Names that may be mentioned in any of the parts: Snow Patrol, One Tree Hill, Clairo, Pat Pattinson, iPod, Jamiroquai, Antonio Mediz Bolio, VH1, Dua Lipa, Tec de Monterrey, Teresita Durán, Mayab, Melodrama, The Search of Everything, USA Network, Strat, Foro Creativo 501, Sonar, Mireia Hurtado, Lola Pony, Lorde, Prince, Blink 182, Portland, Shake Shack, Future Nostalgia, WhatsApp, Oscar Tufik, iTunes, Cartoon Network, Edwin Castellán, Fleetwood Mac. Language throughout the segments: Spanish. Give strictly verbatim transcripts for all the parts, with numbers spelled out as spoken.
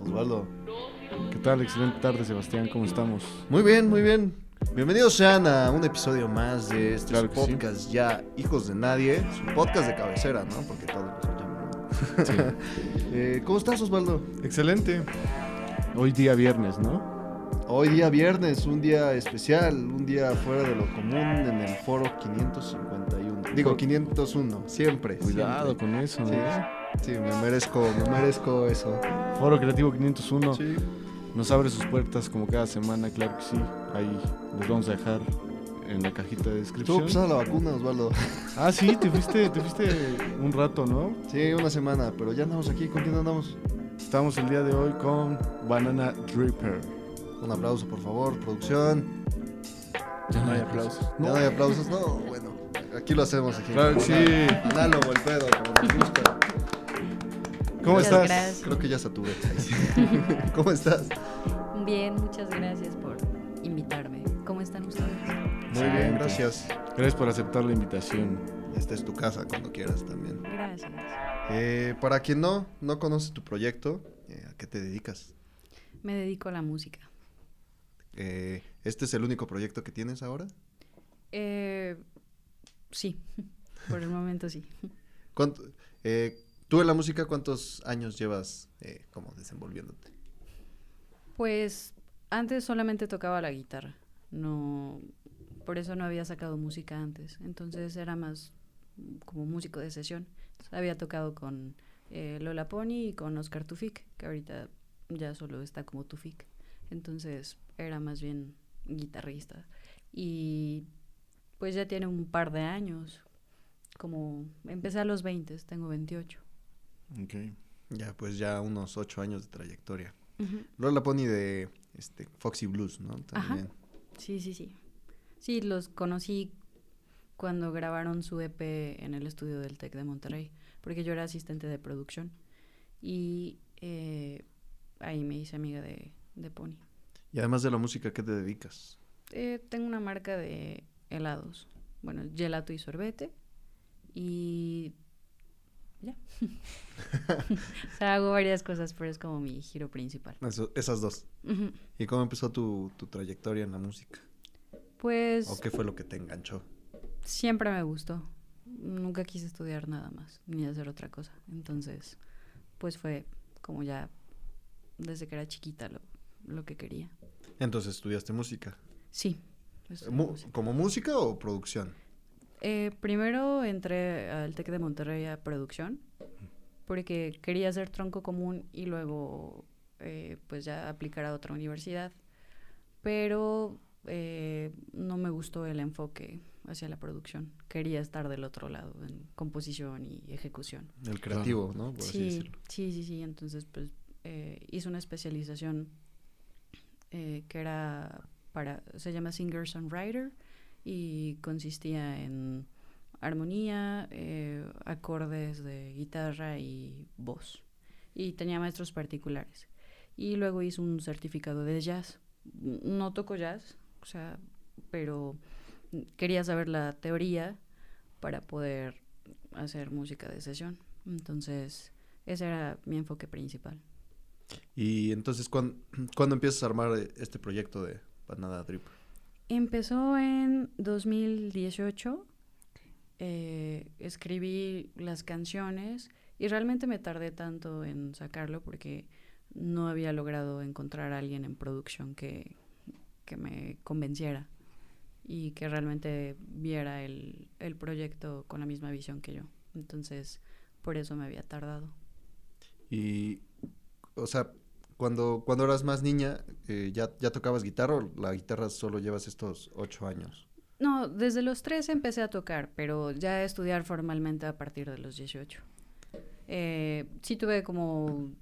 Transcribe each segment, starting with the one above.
Osvaldo. ¿Qué tal? Excelente tarde, Sebastián, ¿cómo estamos? Muy bien, muy bien. Bienvenidos sean a un episodio más de este claro podcast sí. ya Hijos de Nadie. Es un podcast de cabecera, ¿no? Porque todos lo escuchan. Sí. eh, ¿Cómo estás, Osvaldo? Excelente. Hoy día viernes, ¿no? Hoy día viernes, un día especial, un día fuera de lo común en el foro quinientos cincuenta y uno. Digo, quinientos uno, siempre. Cuidado siempre. Con eso, ¿no? Sí, sí, me merezco, me merezco eso. Foro Creativo quinientos uno sí. nos abre sus puertas como cada semana, claro que sí. Ahí les vamos a dejar en la cajita de descripción. Tú empezaste la vacuna, Osvaldo. Ah, sí, te fuiste, te fuiste un rato, ¿no? Sí, una semana, pero ya andamos aquí. ¿Con quién andamos? Estamos el día de hoy con Banana Dripper. Un aplauso, por favor, producción. Ya no hay aplausos. No. Ya no hay aplausos, no, bueno. Aquí lo hacemos. Aquí. Claro que sí. Analo, volpedo, como nos gusta. ¿Cómo muchas estás? Gracias. Creo que ya saturé. ¿Cómo estás? Bien, muchas gracias por invitarme. ¿Cómo están ustedes? Muy bien, bien, gracias. Gracias por aceptar la invitación. Esta es tu casa cuando quieras también. Gracias. Eh, para quien no, no conoce tu proyecto, eh, ¿a qué te dedicas? Me dedico a la música. Eh, ¿Este es el único proyecto que tienes ahora? Eh, sí, por el momento sí. ¿Cuánto, eh, tú en la música cuántos años llevas eh, como desenvolviéndote? Pues antes solamente tocaba la guitarra, no, por eso no había sacado música antes, entonces era más como músico de sesión. Entonces, había tocado con eh, Lola Pony y con Oscar Tufik, que ahorita ya solo está como Tufik, entonces era más bien guitarrista. Y pues ya tiene un par de años. Como empecé a los veinte, tengo veintiocho. Ok. Ya, pues ya unos ocho años de trayectoria. Uh-huh. Lola Pony de este, Foxy Blues, ¿no? También. Ajá. Sí, sí, sí. Sí, los conocí cuando grabaron su E P en el estudio del Tec de Monterrey, porque yo era asistente de producción. Y eh, ahí me hice amiga de, de Pony. Y además de la música, ¿qué te dedicas? Eh, tengo una marca de helados. Bueno, gelato y sorbete. Y ya. O sea, hago varias cosas, pero es como mi giro principal. Eso, esas dos. Uh-huh. ¿Y cómo empezó tu, tu trayectoria en la música? Pues... ¿O qué fue lo que te enganchó? Siempre me gustó. Nunca quise estudiar nada más, ni hacer otra cosa. Entonces, pues fue como ya desde que era chiquita lo... lo que quería. Entonces, ¿estudiaste música? Sí. Mu- música. ¿Como música o producción? Eh, primero entré al Tec de Monterrey a producción, porque quería hacer tronco común y luego, eh, pues ya aplicar a otra universidad. Pero eh, no me gustó el enfoque hacia la producción. Quería estar del otro lado, en composición y ejecución. El creativo, ¿no? Por sí, así decirlo. Sí, sí, sí. Entonces, pues, eh, hice una especialización Eh, que era para, se llama singer-songwriter, y consistía en armonía, eh, acordes de guitarra y voz, y tenía maestros particulares. Y luego hice un certificado de jazz. No toco jazz, o sea, pero quería saber la teoría para poder hacer música de sesión. Entonces ese era mi enfoque principal. Y entonces, ¿cuándo, ¿cuándo empiezas a armar este proyecto de Banana Dripper? Empezó en dos mil dieciocho, eh, escribí las canciones y realmente me tardé tanto en sacarlo porque no había logrado encontrar a alguien en producción que, que me convenciera y que realmente viera el, el proyecto con la misma visión que yo. Entonces, por eso me había tardado. Y... O sea, cuando, cuando eras más niña, eh, ¿ya, ¿ya tocabas guitarra o la guitarra solo llevas estos ocho años? No, desde los tres empecé a tocar, pero ya estudiar formalmente a partir de los dieciocho. Eh, sí tuve como...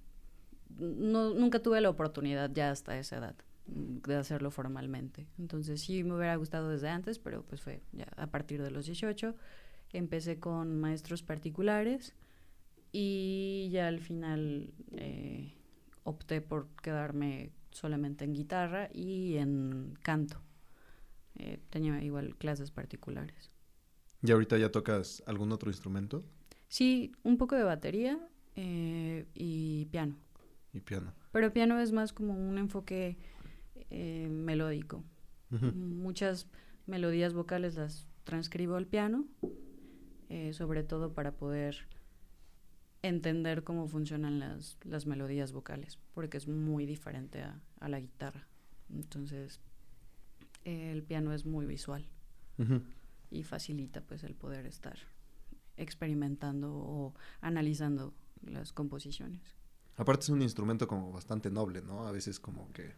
No, nunca tuve la oportunidad ya hasta esa edad de hacerlo formalmente. Entonces sí me hubiera gustado desde antes, pero pues fue ya a partir de los dieciocho. Empecé con maestros particulares y ya al final... Eh, opté por quedarme solamente en guitarra y en canto. Eh, tenía igual clases particulares. ¿Y ahorita ya tocas algún otro instrumento? Sí, un poco de batería eh, y piano. y piano. Pero piano es más como un enfoque eh, melódico. Uh-huh. Muchas melodías vocales las transcribo al piano, eh, sobre todo para poder entender cómo funcionan las, las melodías vocales, porque es muy diferente a, a la guitarra. Entonces, eh, el piano es muy visual. Uh-huh. Y facilita pues el poder estar experimentando o analizando las composiciones. Aparte es un instrumento como bastante noble, ¿no? A veces como que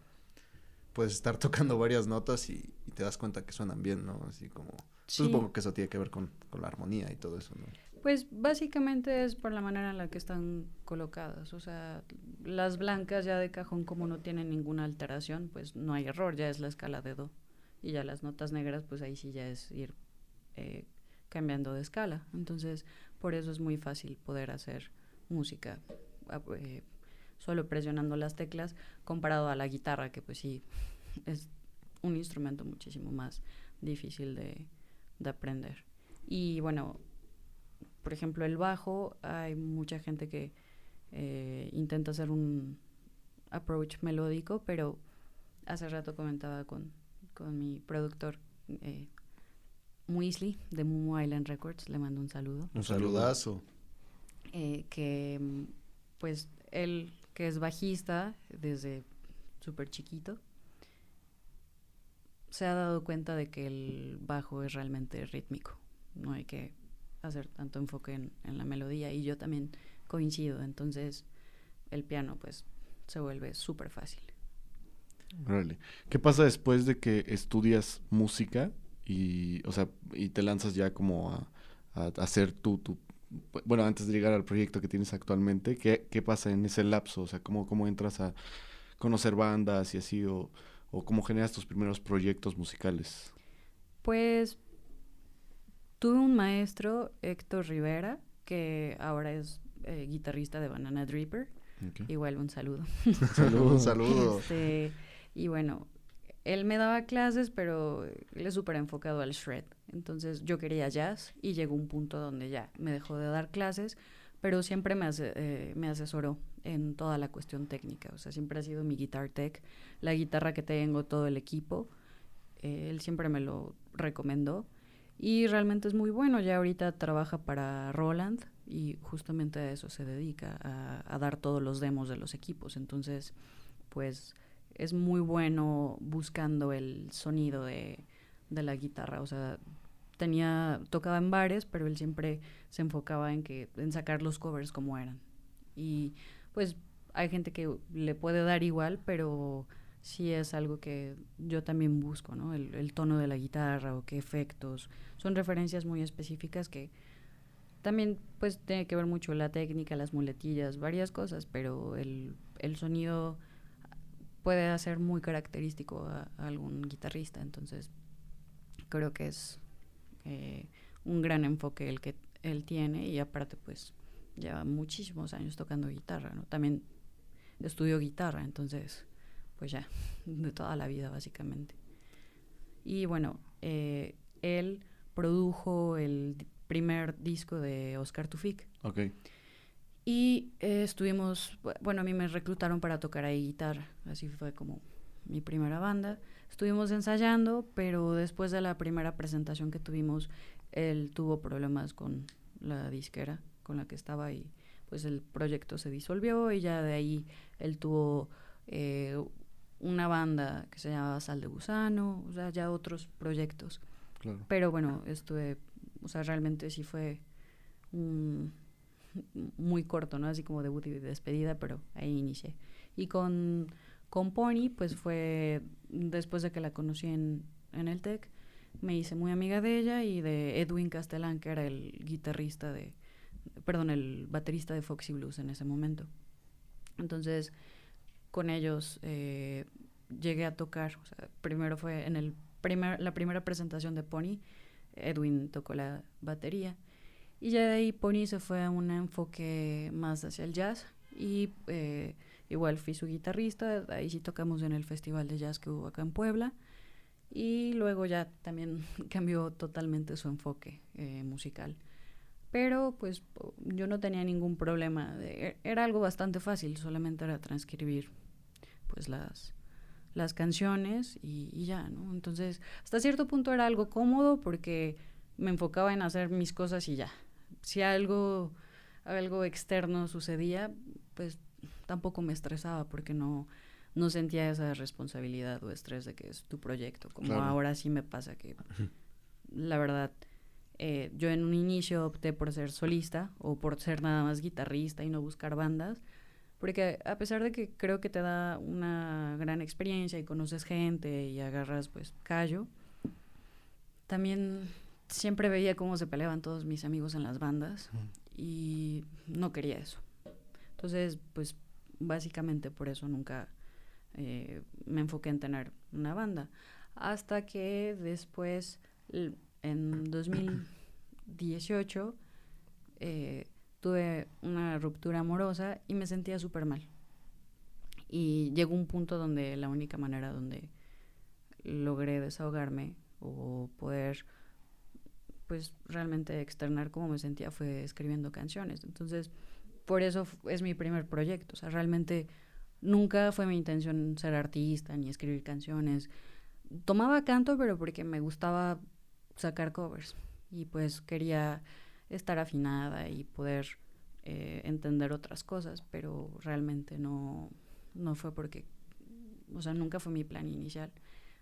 puedes estar tocando varias notas y, y te das cuenta que suenan bien, ¿no? Así como... Sí. Supongo que eso tiene que ver con, con la armonía y todo eso, ¿no? Pues básicamente es por la manera en la que están colocadas. O sea, las blancas ya de cajón, como no tienen ninguna alteración, pues no hay error, ya es la escala de do. Y ya las notas negras, pues ahí sí ya es ir eh, cambiando de escala. Entonces, por eso es muy fácil poder hacer música eh, solo presionando las teclas, comparado a la guitarra, que pues sí es un instrumento muchísimo más difícil de... de aprender. Y bueno, por ejemplo, el bajo, hay mucha gente que eh, intenta hacer un approach melódico, pero hace rato comentaba con, con mi productor eh, Muisli de Mumu Island Records, le mando un saludo. Un saludazo. Eh, que pues él, que es bajista desde súper chiquito, se ha dado cuenta de que el bajo es realmente rítmico. No hay que hacer tanto enfoque en, en la melodía, y yo también coincido. Entonces, el piano, pues, se vuelve súper fácil. Vale. ¿Qué pasa después de que estudias música y, o sea, y te lanzas ya como a, a, a hacer tú, tu, bueno, antes de llegar al proyecto que tienes actualmente? ¿Qué, qué pasa en ese lapso? O sea, ¿cómo, cómo entras a conocer bandas y así, o...? ¿O cómo generas tus primeros proyectos musicales? Pues tuve un maestro, Héctor Rivera, que ahora es eh, guitarrista de Banana Dripper. Okay. Igual un saludo. Saludo, un saludo. Este, y bueno, él me daba clases, pero él es súper enfocado al shred. Entonces yo quería jazz y llegó un punto donde ya me dejó de dar clases, pero siempre me, ase- eh, me asesoró en toda la cuestión técnica. O sea, siempre ha sido mi guitar tech, la guitarra que tengo, todo el equipo. Eh, él siempre me lo recomendó y realmente es muy bueno. Ya ahorita trabaja para Roland y justamente a eso se dedica, a, a dar todos los demos de los equipos. Entonces, pues, es muy bueno buscando el sonido de, de la guitarra. O sea, tenía, tocaba en bares, pero él siempre se enfocaba en, que, en sacar los covers como eran. Y pues hay gente que le puede dar igual, pero sí es algo que yo también busco, ¿no? El, el tono de la guitarra o qué efectos. Son referencias muy específicas que también pues tiene que ver mucho la técnica, las muletillas, varias cosas, pero el, el sonido puede hacer muy característico a, a algún guitarrista. Entonces creo que es eh, un gran enfoque el que él tiene, y aparte pues... lleva muchísimos años tocando guitarra, ¿no? También estudió guitarra, entonces, pues ya, de toda la vida, básicamente. Y bueno, eh, él produjo el d- primer disco de Oscar Tufik. Ok. Y eh, estuvimos, bueno, a mí me reclutaron para tocar ahí guitarra, así fue como mi primera banda. Estuvimos ensayando, pero después de la primera presentación que tuvimos, él tuvo problemas con la disquera con la que estaba, y pues el proyecto se disolvió, y ya de ahí él tuvo eh, una banda que se llamaba Sal de Gusano, o sea, ya otros proyectos. Claro. Pero bueno, estuve, o sea, realmente sí fue um, muy corto, ¿no? Así como debut y despedida, pero ahí inicié. Y con, con Pony, pues fue después de que la conocí en, en el Tec, me hice muy amiga de ella y de Edwin Castellán, que era el guitarrista de... perdón, el baterista de Foxy Blues en ese momento. Entonces, con ellos eh, llegué a tocar. O sea, primero fue en el primer, la primera presentación de Pony, Edwin tocó la batería, y ya de ahí Pony se fue a un enfoque más hacia el jazz, y eh, igual fui su guitarrista. Ahí sí tocamos en el festival de jazz que hubo acá en Puebla, y luego ya también cambió totalmente su enfoque eh, musical. pero pues yo no tenía ningún problema, era algo bastante fácil, solamente era transcribir pues las, las canciones y, y ya, ¿no? Entonces, hasta cierto punto era algo cómodo porque me enfocaba en hacer mis cosas y ya. Si algo, algo externo sucedía, pues tampoco me estresaba porque no, no sentía esa responsabilidad o estrés de que es tu proyecto, como claro. Ahora sí me pasa que, la verdad, eh, yo en un inicio opté por ser solista o por ser nada más guitarrista y no buscar bandas, porque a pesar de que creo que te da una gran experiencia y conoces gente y agarras, pues, callo, también siempre veía cómo se peleaban todos mis amigos en las bandas mm. y no quería eso. Entonces, pues, básicamente por eso nunca eh, me enfoqué en tener una banda. Hasta que después, en dos mil dieciocho, eh, tuve una ruptura amorosa y me sentía súper mal. Y llegó un punto donde la única manera donde logré desahogarme o poder pues realmente externar cómo me sentía fue escribiendo canciones. Entonces, por eso es mi primer proyecto. O sea, realmente nunca fue mi intención ser artista ni escribir canciones. Tomaba canto, pero porque me gustaba sacar covers. Y pues quería estar afinada y poder eh, entender otras cosas, pero realmente no, no fue porque, o sea, nunca fue mi plan inicial.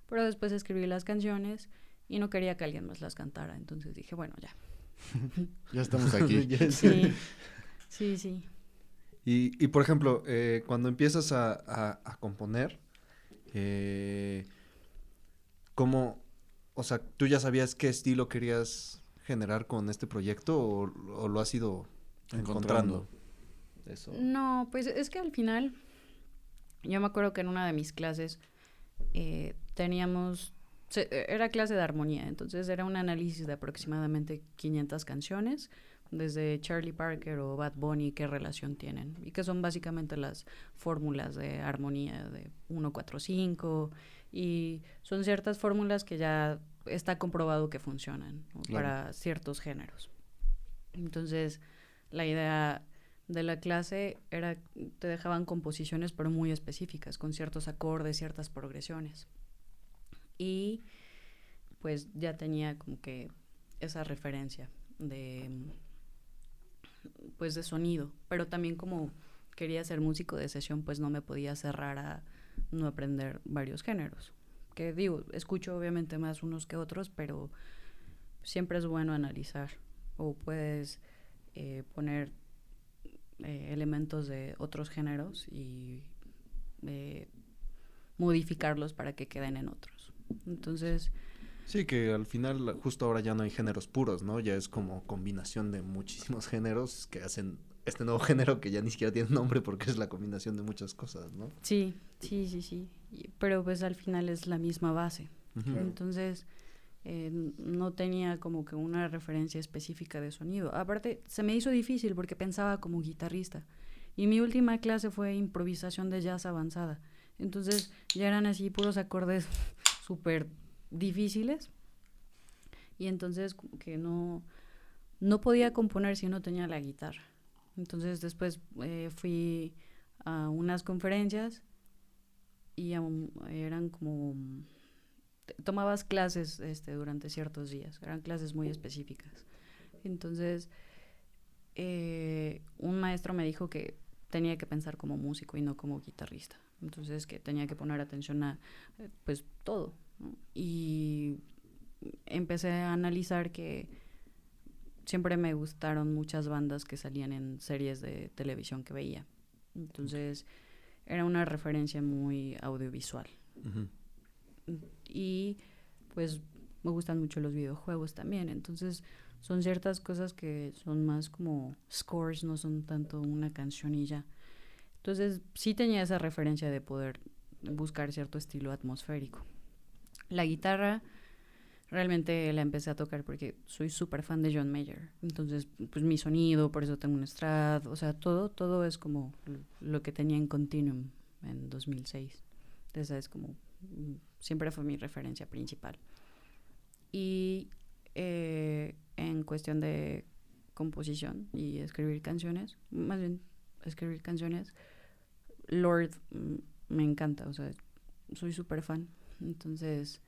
Pero después escribí las canciones y no quería que alguien más las cantara, entonces dije, bueno, ya. Ya estamos aquí. Sí, sí, sí. Y, y por ejemplo, eh, cuando empiezas a, a, a componer, eh, ¿cómo, o sea, tú ya sabías qué estilo querías generar con este proyecto o, o lo has ido encontrando? encontrando? Eso. No, pues es que al final, yo me acuerdo que en una de mis clases eh, teníamos... Era clase de armonía, entonces era un análisis de aproximadamente quinientas canciones, desde Charlie Parker o Bad Bunny, qué relación tienen, y que son básicamente las fórmulas de armonía de uno, cuatro, cinco, y son ciertas fórmulas que ya está comprobado que funcionan, ¿no? Claro. Para ciertos géneros. Entonces, la idea de la clase era, te dejaban composiciones pero muy específicas, con ciertos acordes, ciertas progresiones. Y pues ya tenía como que esa referencia de, pues de sonido, pero también como quería ser músico de sesión, pues no me podía cerrar a no aprender varios géneros, que digo, escucho obviamente más unos que otros, pero siempre es bueno analizar, o puedes eh, poner eh, elementos de otros géneros y eh, modificarlos para que queden en otros. Entonces... Sí, que al final justo ahora ya no hay géneros puros, ¿no? Ya es como combinación de muchísimos géneros que hacen este nuevo género que ya ni siquiera tiene nombre porque es la combinación de muchas cosas, ¿no? Sí, sí, sí, sí. Pero pues al final es la misma base. Uh-huh. Entonces eh, no tenía como que una referencia específica de sonido. Aparte se me hizo difícil porque pensaba como guitarrista. Y mi última clase fue improvisación de jazz avanzada. Entonces ya eran así puros acordes súper difíciles y entonces como que no, no podía componer si no tenía la guitarra. Entonces después eh, fui a unas conferencias y um, eran como, tomabas clases este, durante ciertos días, eran clases muy específicas. Entonces eh, un maestro me dijo que tenía que pensar como músico y no como guitarrista. Entonces que tenía que poner atención a pues todo, ¿no? Y empecé a analizar que siempre me gustaron muchas bandas que salían en series de televisión que veía. Entonces era una referencia muy audiovisual. Uh-huh. Y pues me gustan mucho los videojuegos también. Entonces son ciertas cosas que son más como scores, no son tanto una canción y ya. Entonces sí tenía esa referencia de poder buscar cierto estilo atmosférico. La guitarra realmente la empecé a tocar porque soy súper fan de John Mayer. Entonces, pues mi sonido, por eso tengo un Strat, o sea, todo, todo es como lo que tenía en Continuum en dos mil seis. Esa es como, siempre fue mi referencia principal. Y eh, en cuestión de composición y escribir canciones, más bien escribir canciones, Lorde me encanta, o sea, soy súper fan, entonces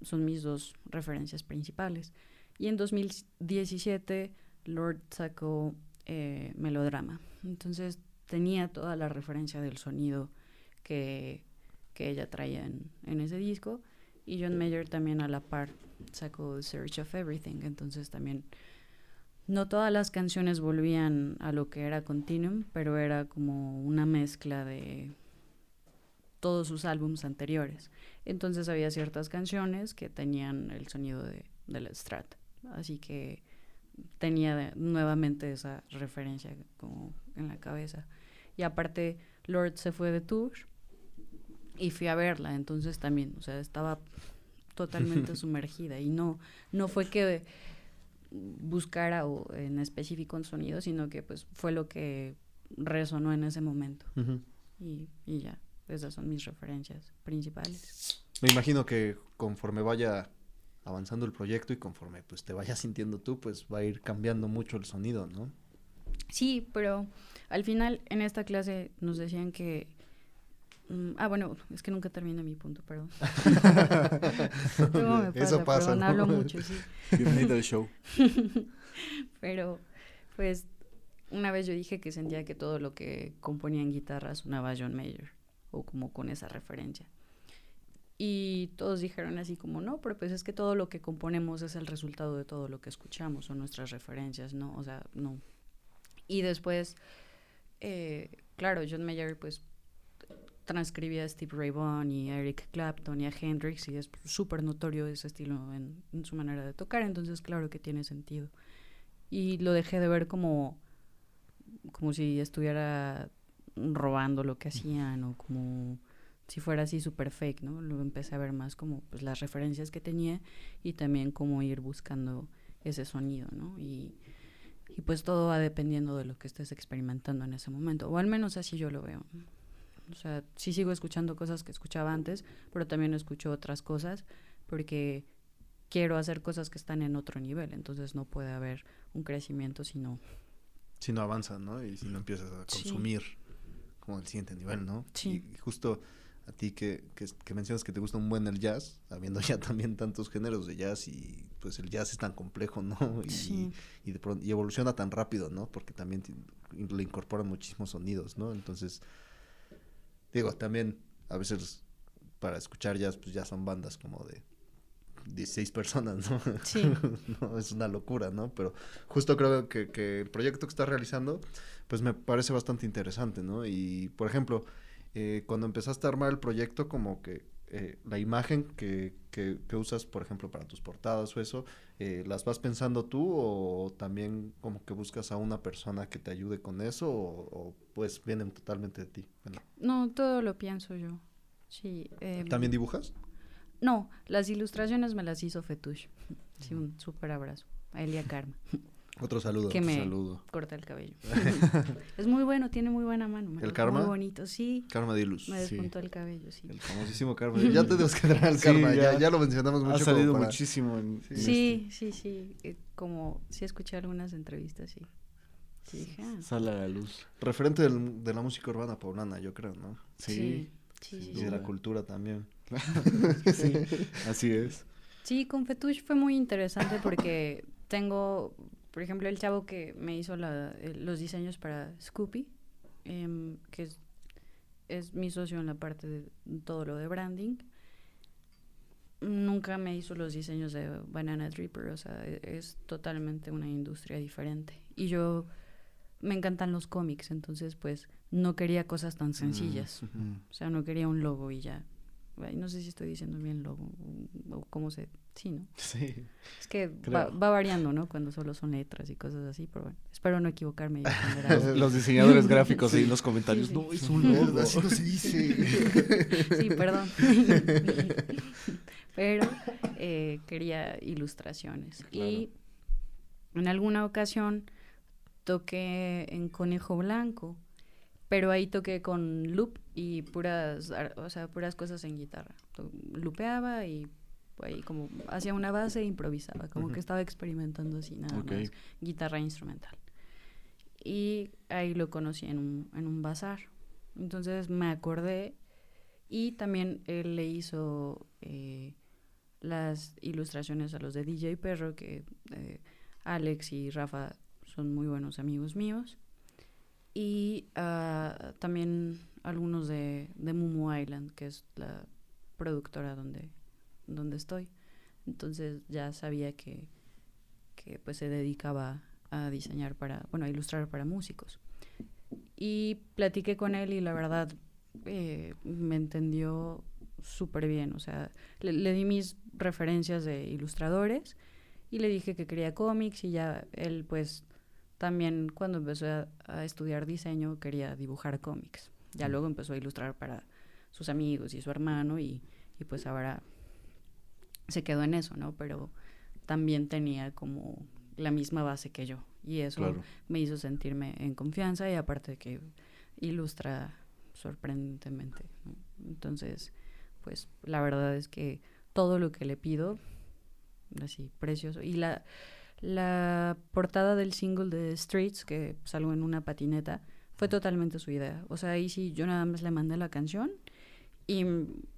son mis dos referencias principales. Y en dos mil diecisiete Lorde sacó eh, Melodrama, entonces tenía toda la referencia del sonido que, que ella traía en, en ese disco. Y John Mayer también a la par sacó The Search of Everything, entonces también no todas las canciones volvían a lo que era Continuum, pero era como una mezcla de todos sus álbumes anteriores. Entonces había ciertas canciones que tenían el sonido de, de la Strat, así que tenía de, nuevamente esa referencia como en la cabeza. Y aparte Lorde se fue de tour y fui a verla, entonces también, o sea, estaba totalmente sumergida y no, no fue que buscara o en específico un sonido, sino que pues fue lo que resonó en ese momento. Uh-huh. y, y ya, esas son mis referencias principales. Me imagino que conforme vaya avanzando el proyecto y conforme pues te vayas sintiendo tú, pues va a ir cambiando mucho el sonido, ¿no? Sí, pero al final en esta clase nos decían que ah, bueno, es que nunca termina mi punto, perdón. No, me pasa, eso pasa, perdón, ¿no? Hablo mucho, sí. Bienvenido al show. Pero, pues, una vez yo dije que sentía que todo lo que componía en guitarra sonaba John Mayer, o como con esa referencia. Y todos dijeron así como, no, pero pues es que todo lo que componemos es el resultado de todo lo que escuchamos, son nuestras referencias, ¿no? O sea, no. Y después, eh, claro, John Mayer, pues, transcribía a Steve Ray Vaughan y a Eric Clapton y a Hendrix, y es súper notorio ese estilo en, en su manera de tocar, entonces claro que tiene sentido. Y lo dejé de ver como, como si estuviera robando lo que hacían o como si fuera así súper fake, ¿no? Lo empecé a ver más como pues, las referencias que tenía y también como ir buscando ese sonido, ¿no? Y, y pues todo va dependiendo de lo que estés experimentando en ese momento, o al menos así yo lo veo. O sea, sí sigo escuchando cosas que escuchaba antes, pero también escucho otras cosas porque quiero hacer cosas que están en otro nivel, entonces no puede haber un crecimiento si no... Si no avanzas, ¿no? Y si no empiezas a consumir sí. como el siguiente nivel, ¿no? Sí. Y justo a ti que, que, que mencionas que te gusta un buen el jazz, habiendo ya también tantos géneros de jazz y pues el jazz es tan complejo, ¿no? Y, sí. y, y, de pronto, y evoluciona tan rápido, ¿no? Porque también te, le incorporan muchísimos sonidos, ¿no? Entonces... Digo, también a veces para escuchar jazz, pues ya son bandas como de dieciséis personas, ¿no? Sí. No, es una locura, ¿no? Pero justo creo que, que el proyecto que estás realizando, pues me parece bastante interesante, ¿no? Y, por ejemplo, eh, cuando empezaste a armar el proyecto, como que eh, la imagen que, que, que usas, por ejemplo, para tus portadas o eso, eh, ¿las vas pensando tú o también como que buscas a una persona que te ayude con eso o...? o pues vienen totalmente de ti. Bueno. No, todo lo pienso yo. Sí. Eh, ¿También dibujas? No, las ilustraciones me las hizo Fetuche. Sí, un súper abrazo a Elia Karma. Otro saludo. Que me saludo. Corta el cabello. Es muy bueno, tiene muy buena mano. ¿El mano, Karma? Muy bonito, sí. Karma de Luz. Me despuntó sí. el cabello, sí. El famosísimo Karma. Ya tenemos que traer al sí, Karma, ya, ya lo mencionamos mucho. Ha salido para... muchísimo. En, en sí, este. sí, sí, sí. Como sí escuché algunas entrevistas, sí. Sí, sale a la luz. Referente del, de la música urbana poblana, yo creo, ¿no? Sí, sí, sí. Y sí, de la cultura también. Sí, así es. Sí, con Fetuche fue muy interesante porque tengo, por ejemplo, el chavo que me hizo la, los diseños para Scoopy, eh, que es, es mi socio en la parte de todo lo de branding. Nunca me hizo los diseños de Banana Dripper, o sea, es, es totalmente una industria diferente. Y yo... me encantan los cómics, entonces pues no quería cosas tan sencillas, mm-hmm. o sea, no quería un logo y ya. Ay, no sé si estoy diciendo bien logo o, o cómo se... Sí, ¿no? Sí. Es que va, va variando, ¿no? Cuando solo son letras y cosas así, pero bueno, espero no equivocarme. Y a... Los diseñadores gráficos sí. y los comentarios, sí, sí. no, es un logo, así no se dice. Sí, perdón. Pero eh, quería ilustraciones. Claro. Y en alguna ocasión... toqué en Conejo Blanco, pero ahí toqué con loop y puras, o sea, puras cosas en guitarra. Lupeaba y ahí como hacía una base e improvisaba, como uh-huh. que estaba experimentando así nada okay. más, guitarra instrumental. Y ahí lo conocí en un, en un bazar. Entonces me acordé, y también él le hizo eh, las ilustraciones a los de D J Perro, que eh, Alex y Rafa son muy buenos amigos míos. Y uh, también algunos de, de Mumu Island, que es la productora donde, donde estoy. Entonces ya sabía que, que pues se dedicaba a diseñar para, bueno, a ilustrar para músicos. Y platiqué con él y la verdad eh, me entendió súper bien. O sea, le, le di mis referencias de ilustradores y le dije que quería cómics, y ya él pues... También cuando empezó a, a estudiar diseño quería dibujar cómics. Ya luego empezó a ilustrar para sus amigos y su hermano, y, y pues ahora se quedó en eso, ¿no? Pero también tenía como la misma base que yo, y eso claro. me hizo sentirme en confianza, y aparte de que ilustra sorprendentemente, ¿no? Entonces, pues la verdad es que todo lo que le pido, así, precioso. Y la... La portada del single de Streets, que salgo en una patineta, fue totalmente su idea. O sea, ahí sí yo nada más le mandé la canción, y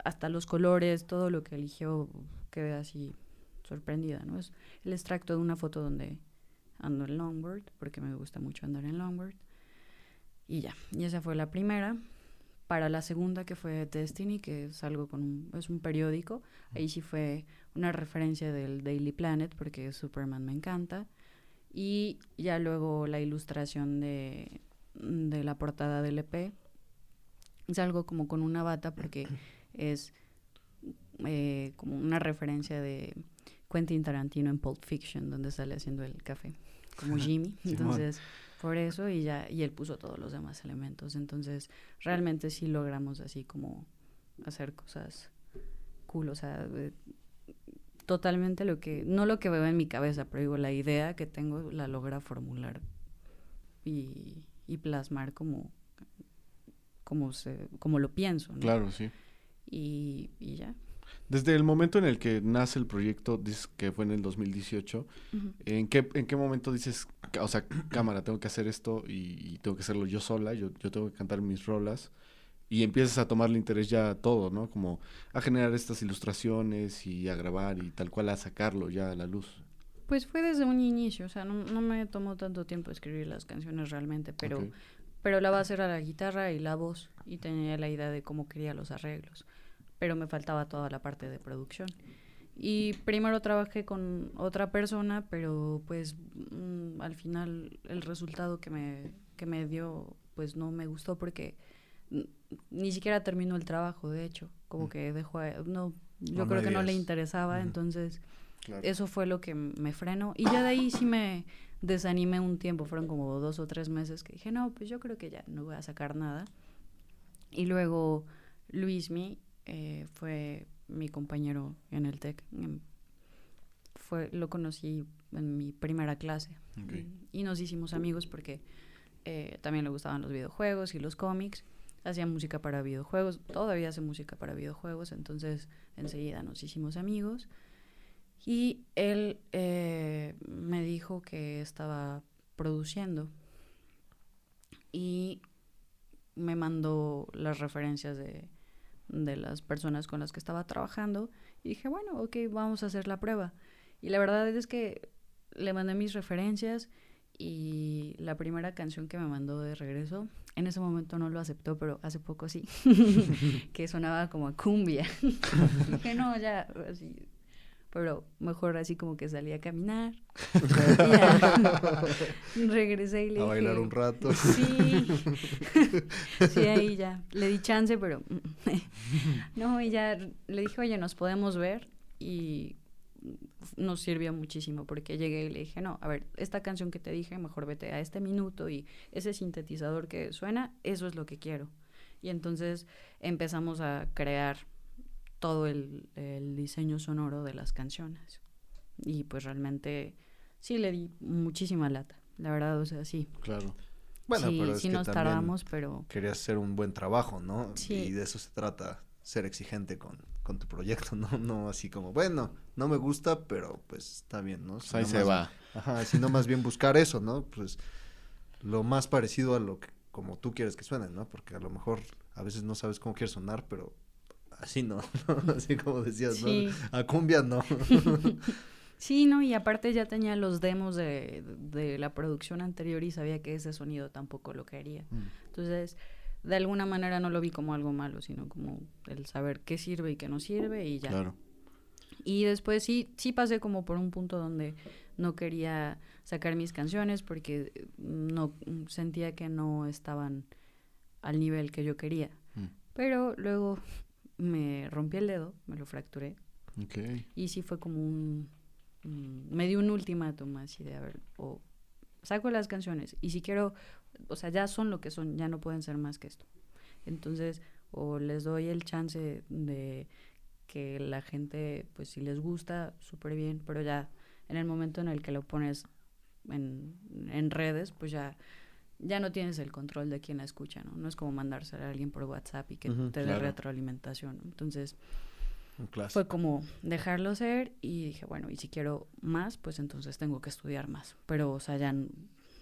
hasta los colores, todo lo que eligió, quedé así sorprendida, ¿no? Es el extracto de una foto donde ando en longboard, porque me gusta mucho andar en longboard. Y ya, y esa fue la primera. Para la segunda, que fue Destiny, que salgo con un, es un periódico, ahí sí fue una referencia del Daily Planet, porque Superman me encanta. Y ya luego la ilustración de, de la portada del E P, salgo como con una bata, porque es eh, como una referencia de Quentin Tarantino en Pulp Fiction, donde sale haciendo el café, como Jimmy, entonces... por eso, y ya, y él puso todos los demás elementos. Entonces realmente sí logramos así como hacer cosas cool, o sea, eh, totalmente lo que, no lo que veo en mi cabeza, pero digo, la idea que tengo la logra formular y, y plasmar como como se, como lo pienso, ¿no? Claro, sí. Y, y ya. Desde el momento en el que nace el proyecto, dices que fue en el dos mil dieciocho, uh-huh. ¿en qué, en qué momento dices, o sea, cámara, tengo que hacer esto y, y tengo que hacerlo yo sola, yo, yo tengo que cantar mis rolas, y empiezas a tomarle interés ya a todo, ¿no? Como a generar estas ilustraciones y a grabar y tal cual a sacarlo ya a la luz. Pues fue desde un inicio, o sea, no, no me tomó tanto tiempo escribir las canciones realmente, pero, okay. pero la base era la guitarra y la voz, y tenía la idea de cómo quería los arreglos, pero me faltaba toda la parte de producción. Y primero trabajé con otra persona, pero pues mm, al final el resultado que me, que me dio pues no me gustó, porque n- ni siquiera terminó el trabajo, de hecho, como mm. que dejó, a, no, yo no creo que no le interesaba, mm. entonces claro. eso fue lo que me frenó, y ya de ahí sí me desanimé un tiempo, fueron como dos o tres meses que dije, no, pues yo creo que ya no voy a sacar nada. Y luego Luismi, Eh, fue mi compañero en el Tec, fue, lo conocí en mi primera clase, okay. y, y nos hicimos amigos porque eh, también le gustaban los videojuegos y los cómics, hacía música para videojuegos, todavía hace música para videojuegos, entonces enseguida nos hicimos amigos. Y él eh, me dijo que estaba produciendo y me mandó las referencias de de las personas con las que estaba trabajando, y dije, bueno, ok, vamos a hacer la prueba. Y la verdad es que le mandé mis referencias, y la primera canción que me mandó de regreso, en ese momento no lo aceptó, pero hace poco sí, que sonaba como a cumbia. Dije, no, ya, así, pero mejor así como que salí a caminar. Regresé y le a dije... A bailar un rato. Sí, sí, ahí ya. Le di chance, pero... no, y ya le dije, oye, nos podemos ver, y nos sirvió muchísimo, porque llegué y le dije, no, a ver, esta canción que te dije, mejor vete a este minuto, y ese sintetizador que suena, eso es lo que quiero. Y entonces empezamos a crear todo el, el diseño sonoro de las canciones, y pues realmente sí le di muchísima lata, la verdad, o sea, sí. Claro. Bueno, sí, pero es sí que nos tardamos, pero... querías hacer un buen trabajo, ¿no? Sí. Y de eso se trata, ser exigente con, con tu proyecto, no no así como, bueno, no me gusta, pero pues está bien, ¿no? Si ahí no se más, va. Ajá, sino más bien buscar eso, ¿no? Pues lo más parecido a lo que, como tú quieres que suene, ¿no? Porque a lo mejor a veces no sabes cómo quieres sonar, pero así no, ¿no? Así como decías, sí. ¿no? A cumbia no. Sí, no, y aparte ya tenía los demos de, de la producción anterior y sabía que ese sonido tampoco lo quería. Mm. Entonces, de alguna manera no lo vi como algo malo, sino como el saber qué sirve y qué no sirve y ya. Claro. Y después sí, sí pasé como por un punto donde no quería sacar mis canciones porque no sentía que no estaban al nivel que yo quería. Mm. Pero luego me rompí el dedo, me lo fracturé. Okay. Y sí fue como un... me dio un ultimátum así de, a ver, o saco las canciones y si quiero, o sea, ya son lo que son, ya no pueden ser más que esto. Entonces, o les doy el chance de que la gente, pues si les gusta, súper bien, pero ya en el momento en el que lo pones en, en redes, pues ya, ya no tienes el control de quién la escucha, ¿no? No es como mandársela a alguien por WhatsApp y que uh-huh, te claro. dé retroalimentación, ¿no? Entonces... fue como dejarlo ser y dije, bueno, y si quiero más, pues entonces tengo que estudiar más. Pero, o sea, ya n-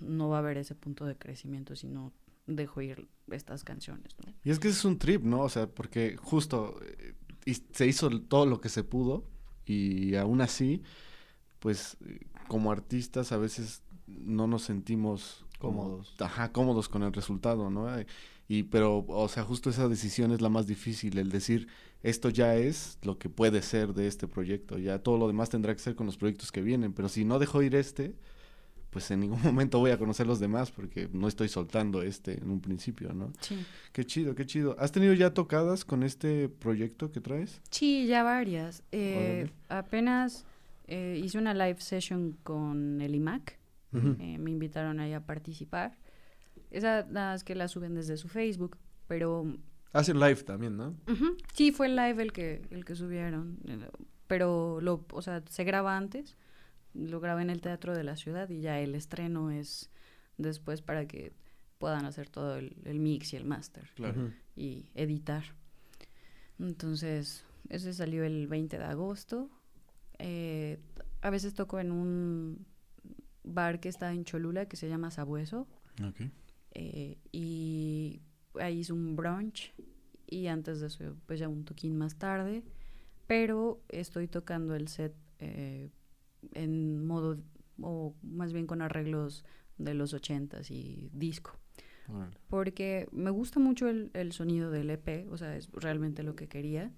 no va a haber ese punto de crecimiento si no dejo ir estas canciones, ¿no? Y es que es un trip, ¿no? O sea, porque justo eh, y se hizo todo lo que se pudo y aún así, pues, como artistas a veces no nos sentimos cómodos. Como, ajá, cómodos con el resultado, ¿no? Eh, Y, pero, o sea, justo esa decisión es la más difícil, el decir, esto ya es lo que puede ser de este proyecto, ya todo lo demás tendrá que ser con los proyectos que vienen, pero si no dejo ir este, pues en ningún momento voy a conocer los demás, porque no estoy soltando este en un principio, ¿no? Sí. Qué chido, qué chido. ¿Has tenido ya tocadas con este proyecto que traes? Sí, ya varias. Eh, apenas eh, hice una live session con el I M A C, uh-huh. eh, me invitaron ahí a participar. Esas las que las suben desde su Facebook, pero... hacen live también, ¿no? Uh-huh. Sí, fue el live el que, el que subieron, pero, lo, o sea, se graba antes, lo grabé en el Teatro de la Ciudad y ya el estreno es después para que puedan hacer todo el, el mix y el máster. Claro. Y editar. Entonces, ese salió el veinte de agosto. Eh, a veces toco en un bar que está en Cholula que se llama Sabueso. Ok. Eh, y ahí hice un brunch y antes de eso pues ya un toquín más tarde, pero estoy tocando el set eh, en modo, o más bien con arreglos de los ochentas y disco, right. Porque me gusta mucho el, el sonido del E P, o sea, es realmente lo que quería,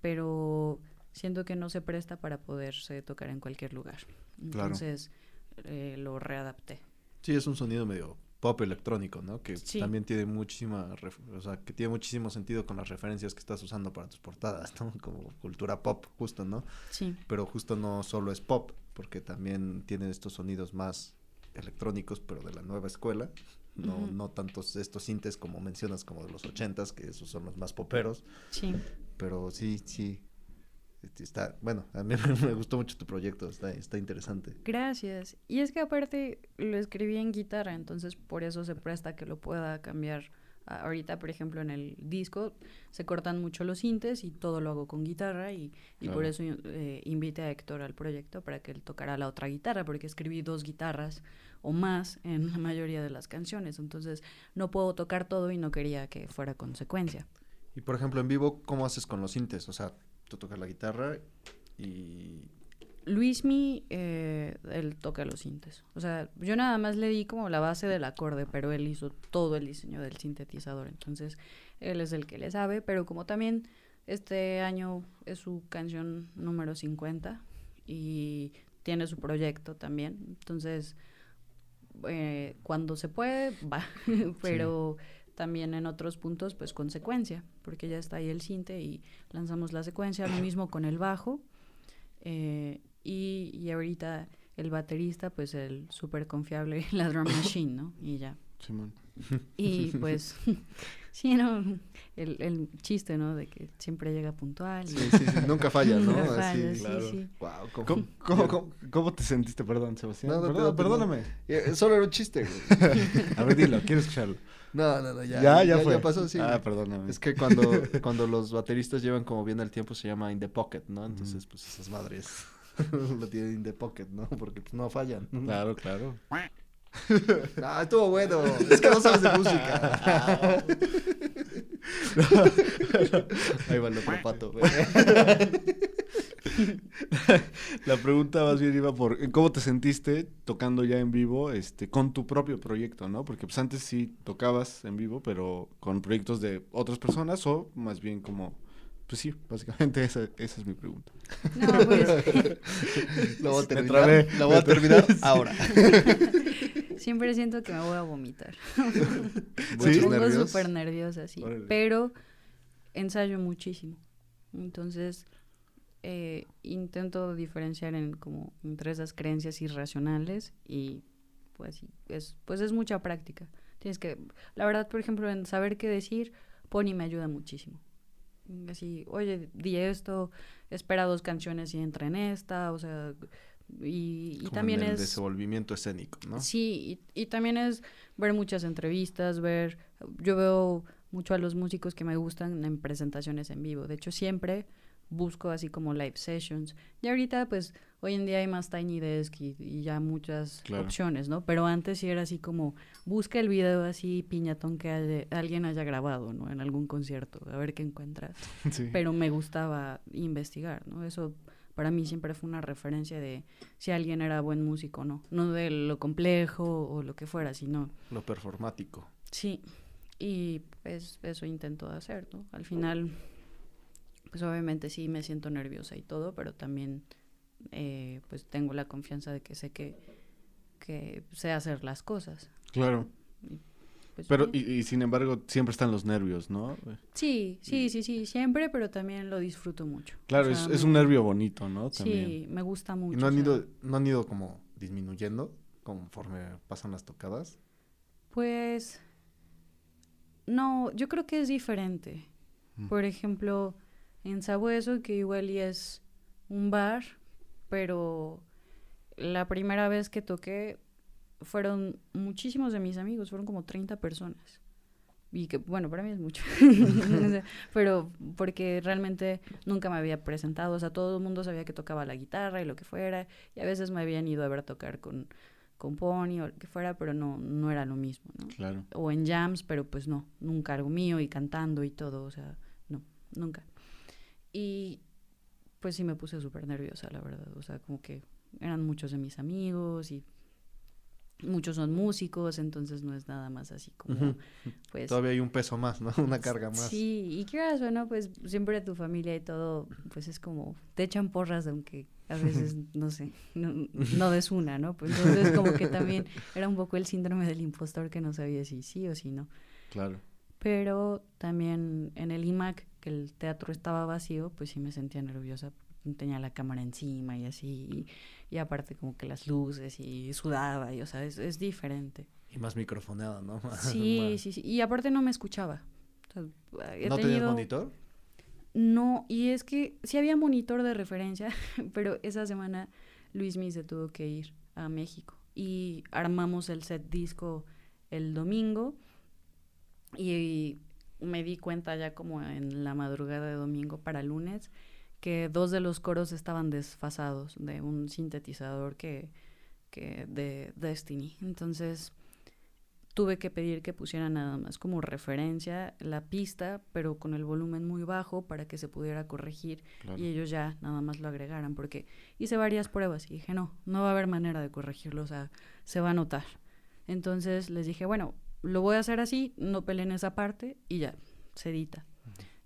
pero siento que no se presta para poderse tocar en cualquier lugar, entonces claro. eh, lo readapté. Sí, es un sonido medio... pop electrónico, ¿no? Que sí. También tiene muchísima, ref- o sea, que tiene muchísimo sentido con las referencias que estás usando para tus portadas, ¿no? Como cultura pop, justo, ¿no? Sí. Pero justo no solo es pop, porque también tiene estos sonidos más electrónicos, pero de la nueva escuela, no, uh-huh. no tantos estos sintes como mencionas, como de los ochentas, que esos son los más poperos. Sí. Pero sí, sí. Está, bueno, a mí me gustó mucho tu proyecto, está, está interesante. Gracias. Y es que aparte lo escribí en guitarra, entonces por eso se presta que lo pueda cambiar. Ahorita, por ejemplo, en el disco se cortan mucho los sintes y todo lo hago con guitarra y, y claro. por eso eh, invité a Héctor al proyecto para que él tocara la otra guitarra, porque escribí dos guitarras o más en la mayoría de las canciones, entonces no puedo tocar todo y no quería que fuera consecuencia. Y por ejemplo, en vivo, ¿cómo haces con los sintes? O sea... tú tocas la guitarra y... Luismi, eh, él toca los sintes. O sea, yo nada más le di como la base del acorde, pero él hizo todo el diseño del sintetizador. Entonces, él es el que le sabe, pero como también este año es su canción número cincuenta y tiene su proyecto también. Entonces, eh, cuando se puede, va. Pero... sí. También en otros puntos, pues, con secuencia, porque ya está ahí el sinte y lanzamos la secuencia, lo mismo con el bajo, eh, y, y ahorita el baterista, pues, el súper confiable, la drum machine, ¿no? Y ya. Simón. Y pues, sí, ¿no? El, el chiste, ¿no? De que siempre llega puntual. Y... Sí, sí, sí, nunca falla, ¿no? Nunca falla, sí, claro. Sí. Wow, ¿cómo, ¿Cómo, cómo, cómo, ¿Cómo te sentiste? Perdón, Sebastián. No, no, Perdón, no, perdóname. No. Solo era un chiste, güey. A ver, dilo, quiero escucharlo. No, no, no, ya. Ya, ya, ya fue. Ya pasó, sí. Ah, perdóname. Es que cuando, cuando los bateristas llevan como bien el tiempo se llama in the pocket, ¿no? Entonces, mm. pues esas madres lo tienen in the pocket, ¿no? Porque pues no fallan. Claro, claro. No, estuvo bueno. Es que no sabes de música. No, no. Ahí va el otro pato. La pregunta más bien iba por cómo te sentiste tocando ya en vivo, este, con tu propio proyecto, ¿no? Porque pues antes sí tocabas en vivo, pero con proyectos de otras personas o más bien como... Pues sí, básicamente esa, esa es mi pregunta. No, pues... Lo voy a terminar, me trabé, la voy a terminar ahora. Siempre siento que me voy a vomitar. Me ¿Sí? pongo súper nerviosa, sí. Órale. Pero ensayo muchísimo. Entonces, eh, intento diferenciar en como entre esas creencias irracionales y pues es, pues es mucha práctica. Tienes que... La verdad, por ejemplo, en saber qué decir, Pony me ayuda muchísimo. Así, oye, di esto, espera dos canciones y entra en esta, o sea, y, y como también el es... el desenvolvimiento escénico, ¿no? Sí, y, y también es ver muchas entrevistas, ver... Yo veo mucho a los músicos que me gustan en presentaciones en vivo, de hecho siempre busco así como live sessions, y ahorita pues hoy en día hay más Tiny Desk y, y ya muchas claro. opciones, ¿no? Pero antes sí era así como, busca el video así piñatón que haya, alguien haya grabado, ¿no? En algún concierto, a ver qué encuentras. Sí. Pero me gustaba investigar, ¿no? Eso para mí siempre fue una referencia de si alguien era buen músico o no, no de lo complejo o lo que fuera, sino... Lo performático. Sí, y pues eso intento hacer, ¿no? Al final... Pues obviamente sí me siento nerviosa y todo, pero también eh, pues tengo la confianza de que sé que, que sé hacer las cosas. Claro. Y, pues, pero y, y sin embargo siempre están los nervios, ¿no? Sí, sí, y... sí, sí, siempre, pero también lo disfruto mucho. Claro, o sea, es, me... es un nervio bonito, ¿no? También. Sí, me gusta mucho. ¿Y no han ido, o sea... no han ido como disminuyendo conforme pasan las tocadas? Pues no, yo creo que es diferente. Mm. Por ejemplo... En Sabueso, que igual y es un bar, pero la primera vez que toqué fueron muchísimos de mis amigos, fueron como treinta personas. Y que, bueno, para mí es mucho. Pero porque realmente nunca me había presentado, o sea, todo el mundo sabía que tocaba la guitarra y lo que fuera, y a veces me habían ido a ver tocar con, con Pony o lo que fuera, pero no, no era lo mismo, ¿no? Claro. O en jams, pero pues no, nunca algo mío y cantando y todo, o sea, no, nunca. Y pues sí me puse súper nerviosa, la verdad, o sea, como que eran muchos de mis amigos y muchos son músicos, entonces no es nada más así como, uh-huh. pues... Todavía hay un peso más, ¿no? Una carga más. Sí, y qué razón, ¿no? Pues siempre tu familia y todo, pues es como, te echan porras, aunque a veces, no sé, no, no des una, ¿no? Pues entonces como que también era un poco el síndrome del impostor que no sabía si sí o si no. Claro. Pero también en el I M A C, que el teatro estaba vacío, pues sí me sentía nerviosa, tenía la cámara encima y así, y, y aparte como que las luces y sudaba, y o sea, es, es diferente. Y más microfoneada, ¿no? Sí, bueno. sí, sí, y aparte no me escuchaba. O sea, he ¿No tenido... tenías monitor? No, y es que sí había monitor de referencia, pero esa semana Luismi se tuvo que ir a México, y armamos el set disco el domingo, y... y me di cuenta ya como en la madrugada de domingo para lunes que dos de los coros estaban desfasados de un sintetizador que, que de Destiny. Entonces tuve que pedir que pusieran nada más como referencia la pista, pero con el volumen muy bajo para que se pudiera corregir claro. y ellos ya nada más lo agregaran, porque hice varias pruebas y dije no, no va a haber manera de corregirlo, o sea, se va a notar. Entonces les dije, bueno, lo voy a hacer así, no peleen esa parte y ya, se edita.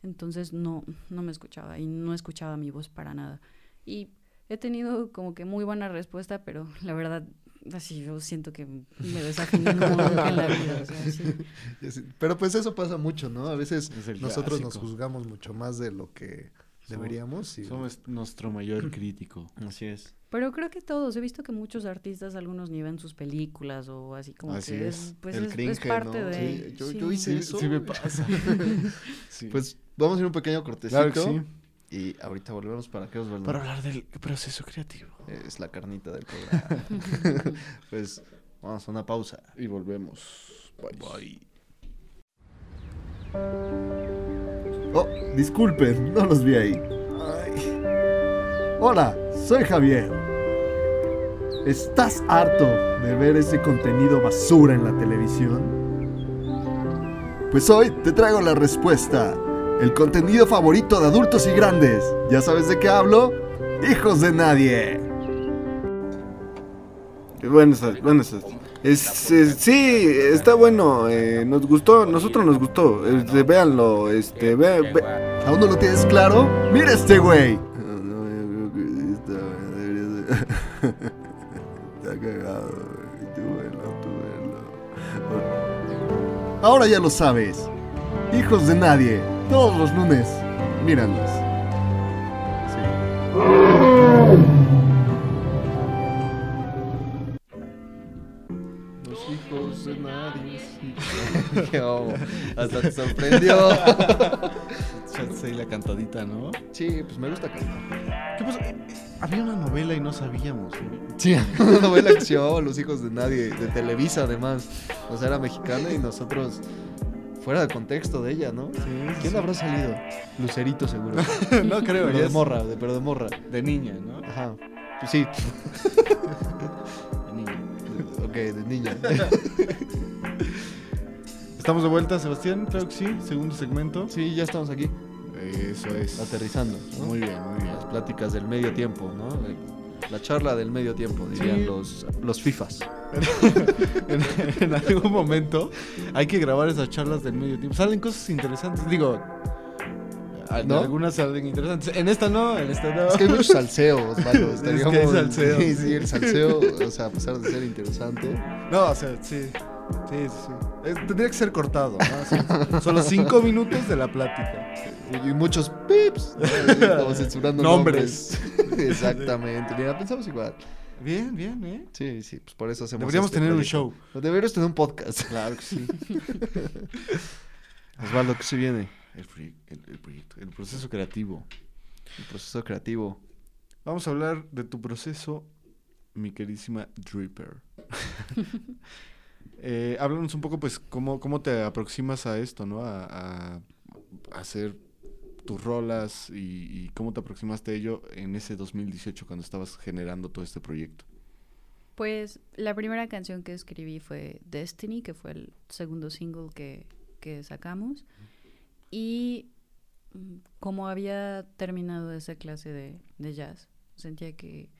Entonces no, no me escuchaba y no escuchaba mi voz para nada. Y he tenido como que muy buena respuesta, pero la verdad, así yo siento que me desafiné en la vida. O sea, sí. Pero pues eso pasa mucho, ¿no? A veces nosotros nos juzgamos mucho más de lo que Deberíamos, sí. Somos nuestro mayor crítico. Así es. Pero creo que todos, he visto que muchos artistas, algunos ni ven sus películas o así como así que es, pues el es, cringe, es parte ¿no? de... Sí, yo, sí. yo hice sí, eso. Sí me pasa. Sí. Pues vamos a ir un pequeño cortecito. Claro que sí. Y ahorita volvemos para que os volvamos. Para hablar del proceso creativo. Es la carnita del programa. Pues vamos a una pausa. Y volvemos. Bye. Bye. Oh, disculpen, no los vi ahí. Ay. Hola, soy Javier. ¿Estás harto de ver ese contenido basura en la televisión? Pues hoy te traigo la respuesta. El contenido favorito de adultos y grandes. ¿Ya sabes de qué hablo? ¡Hijos de nadie! Buenas tardes, buenas tardes. Es, es, sí, está bueno, eh, nos gustó, nosotros nos gustó, este, véanlo, este, ve, ve. ¿Aún no lo tienes claro? ¡Mira este güey! Está cagado, tú verlo, tú verlo. Ahora ya lo sabes. Hijos de nadie, todos los lunes, míranos. Sí. Los hijos de nadie. Hasta te sorprendió. Sí, la cantadita, ¿no? Sí, pues me gusta cantar. ¿Qué pasa? Había una novela y no sabíamos, ¿no? Sí, una novela que se llamaba Los hijos de nadie, de Televisa además. O sea, era mexicana y nosotros fuera de contexto de ella, ¿no? Sí, ¿quién sí. habrá salido? Lucerito seguro. No creo. Pero de es... morra, de, pero de morra. De niña, ¿no? Ajá. Pues sí. De niña. Ok, de niña. Estamos de vuelta, Sebastián, creo que sí, segundo segmento. Sí, ya estamos aquí. Eso es. Aterrizando, ¿no? Muy bien, muy bien. Las pláticas del medio tiempo, ¿no? La charla del medio tiempo, dirían sí. los, los FIFAs. en, en algún momento hay que grabar esas charlas del medio tiempo. Salen cosas interesantes, digo... ¿No? Algunas salen interesantes. En esta no, en esta no. Es que hay muchos salseos, Valo. Es digamos, que hay salseo. Sí, sí, el salseo, o sea, a pesar de ser interesante. No, o sea, sí. Sí, sí. Eh, tendría que ser cortado, ¿no? Son los cinco minutos de la plática. Y, y muchos pips. Como censurando nombres. nombres. Exactamente. Mira, pensamos igual. Bien, bien, ¿eh? Sí, sí, pues por eso hacemos. Deberíamos este tener proyecto. Un show. Deberíamos tener un podcast. Claro que sí. Osvaldo, ¿qué se viene? El, el, el proyecto, el proceso creativo. El proceso creativo. Vamos a hablar de tu proceso, mi queridísima Dripper. Eh, háblanos un poco, pues, cómo, cómo te aproximas a esto, ¿no? A, a, a hacer tus rolas y, y cómo te aproximaste a ello en ese dos mil dieciocho cuando estabas generando todo este proyecto. Pues, la primera canción que escribí fue Destiny, que fue el segundo single que, que sacamos. Y como había terminado esa clase de, de jazz, sentía que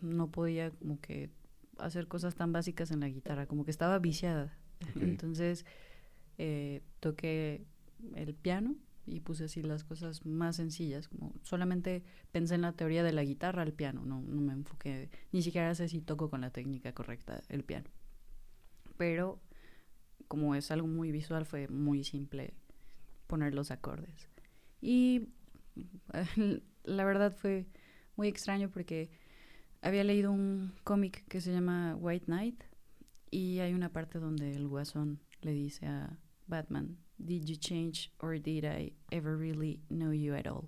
no podía como que... hacer cosas tan básicas en la guitarra, como que estaba viciada. Okay. Entonces eh, toqué el piano y puse así las cosas más sencillas, como solamente pensé en la teoría de la guitarra al piano, no, no me enfoqué, ni siquiera sé si toco con la técnica correcta el piano. Pero como es algo muy visual, fue muy simple poner los acordes. Y la verdad fue muy extraño porque... había leído un cómic que se llama White Knight y hay una parte donde el guasón le dice a Batman, "Did you change or did I ever really know you at all?"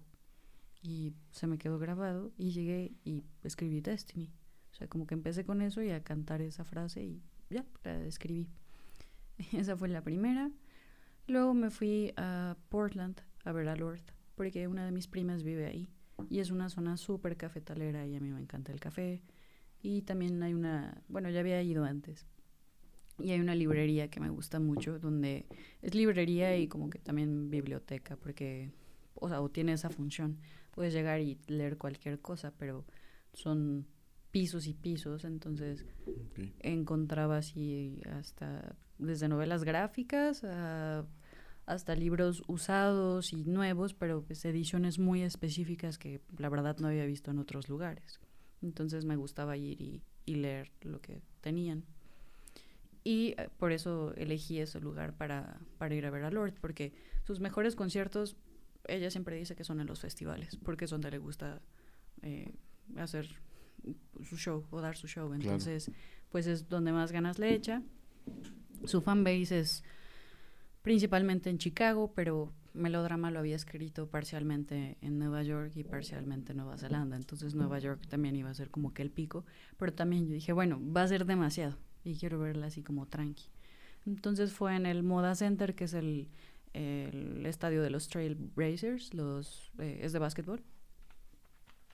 Y se me quedó grabado y llegué y escribí Destiny. O sea, como que empecé con eso y a cantar esa frase y ya, la escribí. Esa fue la primera. Luego me fui a Portland a ver a Lorde porque una de mis primas vive ahí. Y es una zona súper cafetalera y a mí me encanta el café. Y también hay una... bueno, ya había ido antes. Y hay una librería que me gusta mucho, donde es librería y como que también biblioteca, porque, o sea, o tiene esa función. Puedes llegar y leer cualquier cosa, pero son pisos y pisos, entonces okay. Encontraba así hasta... desde novelas gráficas a... hasta libros usados y nuevos, pero pues ediciones muy específicas que la verdad no había visto en otros lugares. Entonces me gustaba ir y, y leer lo que tenían. Y eh, por eso elegí ese lugar para, para ir a ver a Lorde, porque sus mejores conciertos ella siempre dice que son en los festivales, porque es donde le gusta eh, hacer su show o dar su show. Entonces, claro, pues es donde más ganas le echa. Su fanbase es principalmente en Chicago, pero Melodrama lo había escrito parcialmente en Nueva York y parcialmente en Nueva Zelanda. Entonces Nueva York también iba a ser como que el pico, pero también yo dije, bueno, va a ser demasiado y quiero verla así como tranqui. Entonces fue en el Moda Center, que es el, el estadio de los Trailblazers, los, eh, es de básquetbol.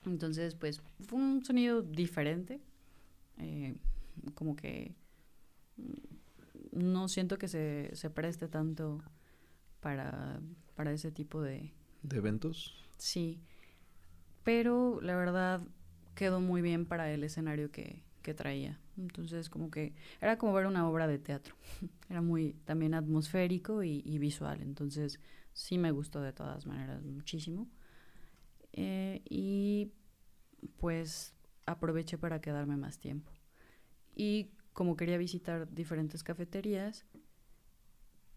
Entonces pues fue un sonido diferente, eh, como que no siento que se, se preste tanto para, para ese tipo de... ¿De eventos? Sí, pero la verdad quedó muy bien para el escenario que, que traía. Entonces como que era como ver una obra de teatro. Era muy también atmosférico y, y visual, entonces sí me gustó de todas maneras muchísimo. Eh, y pues aproveché para quedarme más tiempo. Y como quería visitar diferentes cafeterías,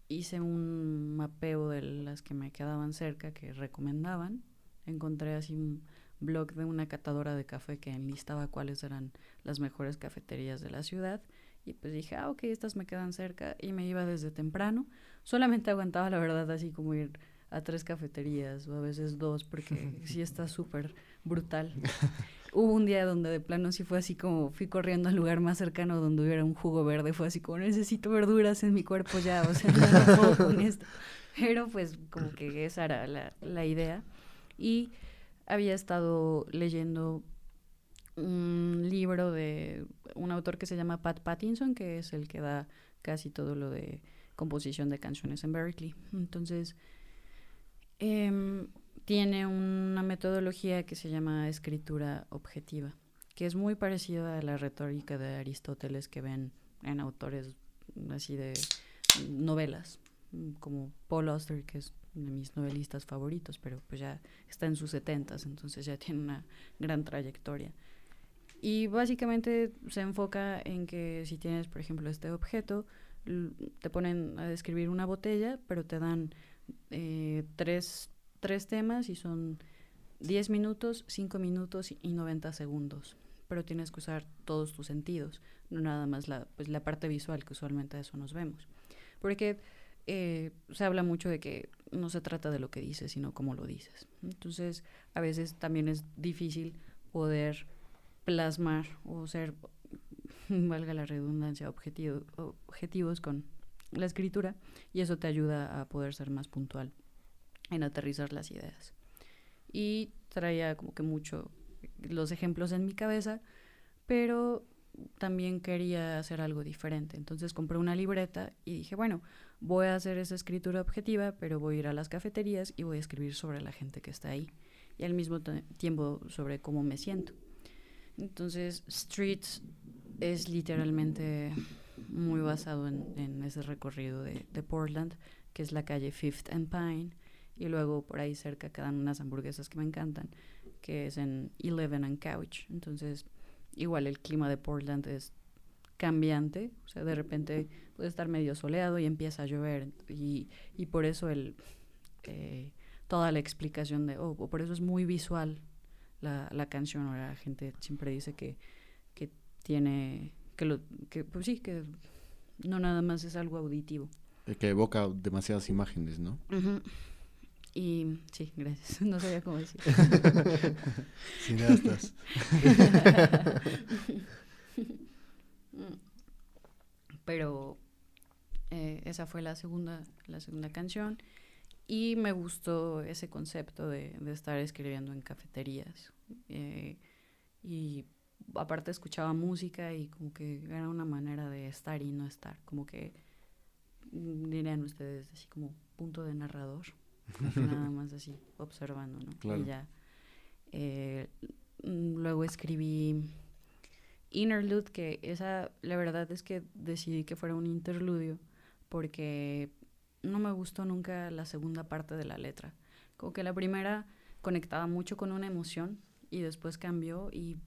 hice un mapeo de las que me quedaban cerca, que recomendaban. Encontré así un blog de una catadora de café que enlistaba cuáles eran las mejores cafeterías de la ciudad. Y pues dije, ah, ok, estas me quedan cerca. Y me iba desde temprano. Solamente aguantaba, la verdad, así como ir a tres cafeterías o a veces dos, porque sí está súper brutal. Hubo un día donde de plano sí fue así como, fui corriendo al lugar más cercano donde hubiera un jugo verde, fue así como, necesito verduras en mi cuerpo ya, o sea, no puedo con esto. Pero pues como que esa era la, la idea. Y había estado leyendo un libro de un autor que se llama Pat Pattinson, que es el que da casi todo lo de composición de canciones en Berkeley. Entonces... Eh, tiene una metodología que se llama escritura objetiva, que es muy parecida a la retórica de Aristóteles que ven en autores así de novelas, como Paul Auster, que es uno de mis novelistas favoritos, pero pues ya está en sus setentas, entonces ya tiene una gran trayectoria. Y básicamente se enfoca en que si tienes, por ejemplo, este objeto, te ponen a describir una botella, pero te dan... Eh, tres, tres temas y son diez minutos, cinco minutos y noventa segundos, pero tienes que usar todos tus sentidos, no nada más la, pues, la parte visual, que usualmente a eso nos vemos, porque eh, se habla mucho de que no se trata de lo que dices, sino cómo lo dices. Entonces a veces también es difícil poder plasmar o ser, valga la redundancia, objetivo, objetivos con la escritura, y eso te ayuda a poder ser más puntual en aterrizar las ideas. Y traía como que mucho los ejemplos en mi cabeza, pero también quería hacer algo diferente. Entonces compré una libreta y dije, bueno, voy a hacer esa escritura objetiva, pero voy a ir a las cafeterías y voy a escribir sobre la gente que está ahí y al mismo tiempo sobre cómo me siento. Entonces Streets es literalmente... muy basado en, en ese recorrido de, de Portland, que es la calle Fifth and Pine, y luego por ahí cerca quedan unas hamburguesas que me encantan, que es en Eleven and Couch. Entonces igual el clima de Portland es cambiante, o sea, de repente puede estar medio soleado y empieza a llover, y, y por eso el eh, toda la explicación de, oh, por eso es muy visual la, la canción. Ahora la gente siempre dice que, que tiene... Que, lo, que pues sí, que no nada más es algo auditivo. Que evoca demasiadas imágenes, ¿no? Uh-huh. Y sí, gracias. No sabía cómo decir. Cineastas. Pero eh, esa fue la segunda, la segunda canción. Y me gustó ese concepto de, de estar escribiendo en cafeterías. Eh, y... aparte escuchaba música y como que era una manera de estar y no estar, como que dirían ustedes así como punto de narrador, nada más así observando, ¿no? Claro. Y ya eh, luego escribí Interlude, que esa la verdad es que decidí que fuera un interludio porque no me gustó nunca la segunda parte de la letra, como que la primera conectaba mucho con una emoción y después cambió y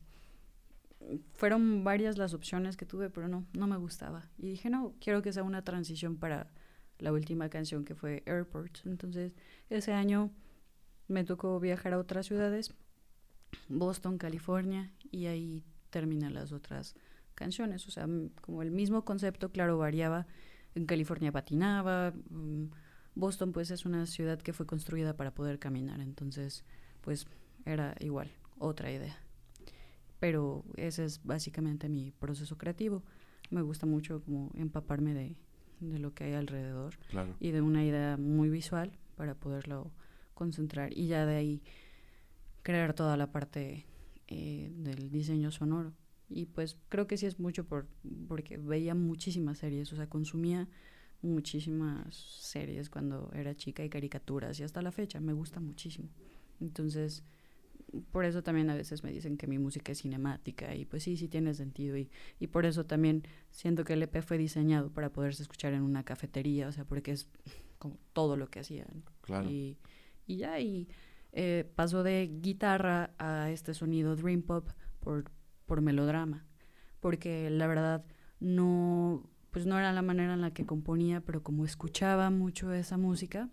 fueron varias las opciones que tuve, pero no, no me gustaba. Y dije, no, quiero que sea una transición para la última canción, que fue Airport. Entonces, ese año me tocó viajar a otras ciudades, Boston, California, y ahí terminan las otras canciones. O sea, como el mismo concepto, claro, variaba. En California patinaba. Boston, pues, es una ciudad que fue construida para poder caminar. Entonces, pues, era igual, otra idea. Pero ese es básicamente mi proceso creativo. Me gusta mucho como empaparme de, de lo que hay alrededor. Claro. Y de una idea muy visual para poderlo concentrar. Y ya de ahí crear toda la parte eh, del diseño sonoro. Y pues creo que sí es mucho por porque veía muchísimas series, o sea, consumía muchísimas series cuando era chica y caricaturas, y hasta la fecha me gusta muchísimo. Entonces, por eso también a veces me dicen que mi música es cinemática, y pues sí, sí tiene sentido, y, y por eso también siento que el E P fue diseñado para poderse escuchar en una cafetería, o sea, porque es como todo lo que hacían. Claro. Y, y ya, y... Eh, pasó de guitarra a este sonido dream pop por, por Melodrama, porque la verdad no, pues no era la manera en la que componía, pero como escuchaba mucho esa música,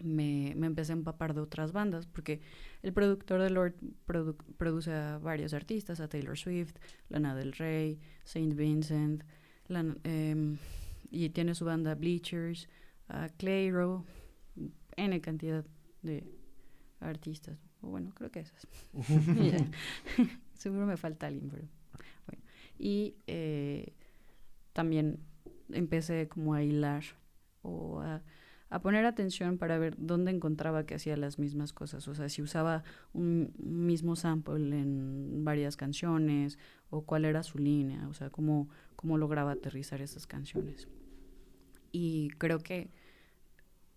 me, me empecé a empapar de otras bandas, porque el productor de Lorde produ- produce a varios artistas, a Taylor Swift, Lana del Rey, Saint Vincent, Lana, eh, y tiene su banda Bleachers, a Clairo, N cantidad de artistas, o bueno, creo que esas. Seguro me falta alguien, pero bueno. Y eh, también empecé como a hilar o a, a poner atención para ver dónde encontraba que hacía las mismas cosas. O sea, si usaba un mismo sample en varias canciones, o cuál era su línea, o sea, cómo, cómo lograba aterrizar esas canciones. Y creo que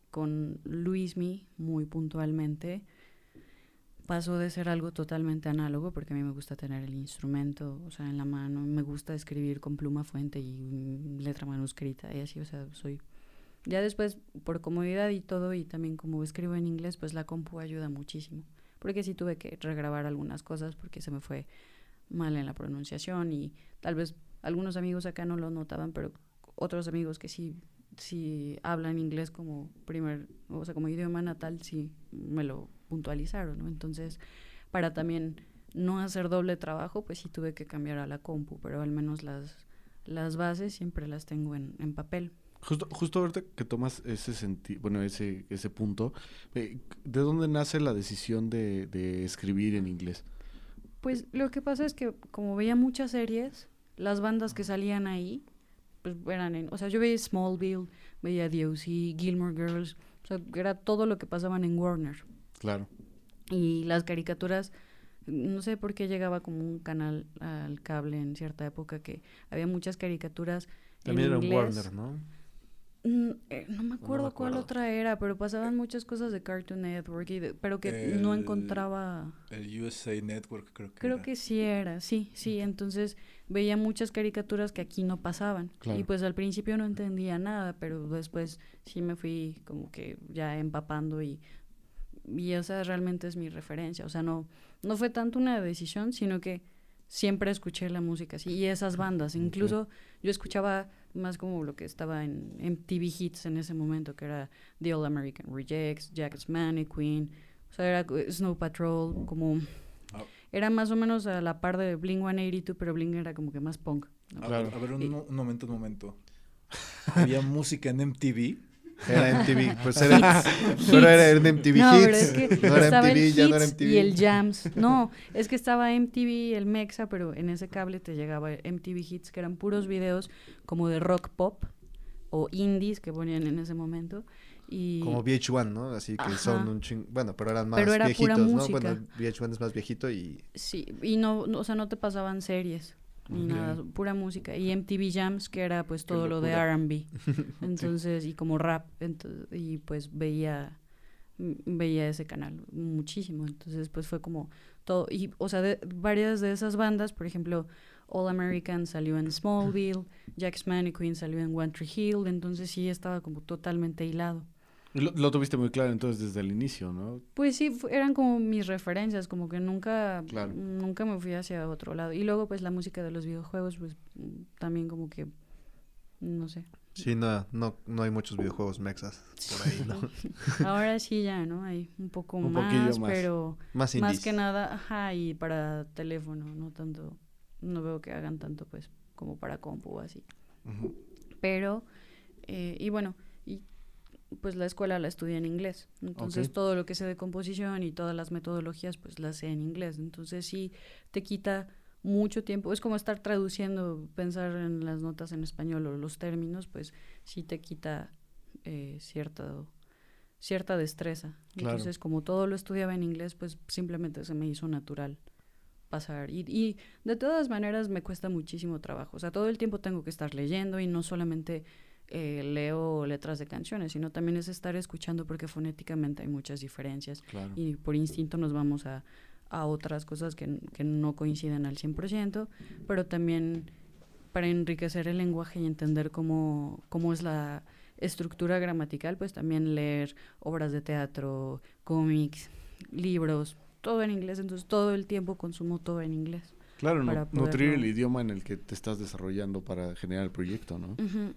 con Luismi, muy puntualmente, pasó de ser algo totalmente análogo, porque a mí me gusta tener el instrumento, o sea, en la mano, me gusta escribir con pluma fuente y letra manuscrita y así, o sea, soy... Ya después, por comodidad y todo, y también como escribo en inglés, pues la compu ayuda muchísimo, porque sí tuve que regrabar algunas cosas porque se me fue mal en la pronunciación, y tal vez algunos amigos acá no lo notaban, pero otros amigos que sí... si hablan inglés como primer, o sea, como idioma natal, sí me lo puntualizaron, ¿no? Entonces, para también no hacer doble trabajo, pues sí tuve que cambiar a la compu, pero al menos las, las bases siempre las tengo en, en papel. Justo, justo ahorita que tomas ese senti- bueno, ese, ese punto, eh, ¿de dónde nace la decisión de, de escribir en inglés? Pues lo que pasa es que como veía muchas series, las bandas que salían ahí, pues eran en, o sea, yo veía Smallville, veía D O C, Gilmore Girls, o sea, era todo lo que pasaban en Warner. Claro. Y las caricaturas, no sé por qué llegaba como un canal al cable en cierta época que había muchas caricaturas también en inglés. También era Warner, ¿no? No, eh, no, me no me acuerdo cuál otra era, pero pasaban muchas cosas de Cartoon Network, y de, pero que el, no encontraba... El U S A Network creo que Creo era. que sí era, sí, sí. Entonces veía muchas caricaturas que aquí no pasaban. Claro. Y pues al principio no entendía nada, pero después sí me fui como que ya empapando y... Y esa realmente es mi referencia. O sea, no, no fue tanto una decisión, sino que siempre escuché la música así. Y esas bandas, incluso okay. Yo escuchaba... más como lo que estaba en M T V Hits en ese momento, que era The All American Rejects, Jack's Mannequin, o sea, era Snow Patrol, como... Ah. Era más o menos a la par de Blink ciento ochenta y dos, pero Blink era como que más punk, ¿no? A ver, a ver un, y, un momento, un momento. ¿Había música en M T V? Era M T V, pues era... Pero era en M T V no, Hits. Es que no, era M T V, ya no era M T V. Y el Jams. No, es que estaba M T V, el Mexa, pero en ese cable te llegaba M T V Hits, que eran puros videos como de rock pop o indies que ponían en ese momento. Y... Como V H uno, ¿no? Así que ajá. Son un chingo... Bueno, pero eran más pero era viejitos, pura música, ¿no? Bueno, V H uno es más viejito y... Sí, y no, no o sea, no te pasaban series. Ni okay. Nada, pura música. Y M T V Jams, que era pues todo lo de R and B. Entonces, sí. Y como rap. Entonces, y pues veía veía ese canal muchísimo. Entonces, pues fue como todo. Y, o sea, de, varias de esas bandas, por ejemplo, All American salió en Smallville, Jack's Mannequin salió en One Tree Hill. Entonces, sí, estaba como totalmente hilado. Lo, lo tuviste muy claro entonces desde el inicio, ¿no? Pues sí, f- eran como mis referencias, como que nunca, claro. nunca me fui hacia otro lado. Y luego pues la música de los videojuegos, pues también como que, no sé, Sí, no, no, no hay muchos videojuegos mexas por ahí, ¿no? Ahora sí ya, ¿no? Hay un poco un más, más, pero más, más que nada, ajá, y para teléfono, no tanto, no veo que hagan tanto, pues, como para compu o así. Uh-huh. Pero, eh, y bueno, y pues la escuela la estudié en inglés, entonces okay. todo lo que sé de composición y todas las metodologías, pues las sé en inglés, entonces sí te quita mucho tiempo, es como estar traduciendo, pensar en las notas en español o los términos, pues sí te quita eh, cierta, cierta destreza. Claro. Entonces, como todo lo estudiaba en inglés, pues simplemente se me hizo natural pasar. Y, y de todas maneras me cuesta muchísimo trabajo, o sea, todo el tiempo tengo que estar leyendo y no solamente eh, leo letras de canciones, sino también es estar escuchando porque fonéticamente hay muchas diferencias. Claro. Y por instinto nos vamos a... a otras cosas que, que no coinciden al cien por ciento, pero también para enriquecer el lenguaje y entender cómo, cómo es la estructura gramatical, pues también leer obras de teatro, cómics, libros, todo en inglés, entonces todo el tiempo consumo todo en inglés. Claro, no, nutrir el idioma en el que te estás desarrollando para generar el proyecto, ¿no? Uh-huh.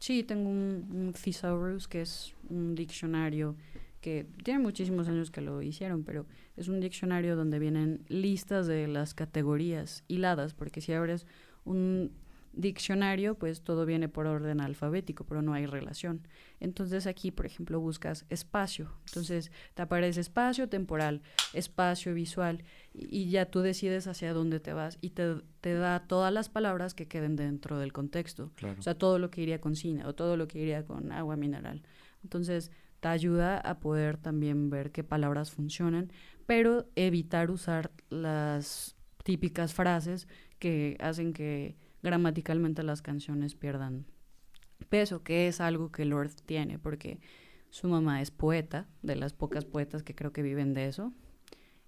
Sí, tengo un, un thesaurus, que es un diccionario que tiene muchísimos años que lo hicieron, pero es un diccionario donde vienen listas de las categorías hiladas, porque si abres un diccionario, pues todo viene por orden alfabético, pero no hay relación. Entonces aquí, por ejemplo, buscas espacio, entonces te aparece espacio temporal, espacio visual, y, y ya tú decides hacia dónde te vas, y te, te da todas las palabras que queden dentro del contexto. Claro. O sea, todo lo que iría con cine, o todo lo que iría con agua mineral. Entonces te ayuda a poder también ver qué palabras funcionan, pero evitar usar las típicas frases que hacen que gramaticalmente las canciones pierdan peso, que es algo que Lorde tiene, porque su mamá es poeta, de las pocas poetas que creo que viven de eso,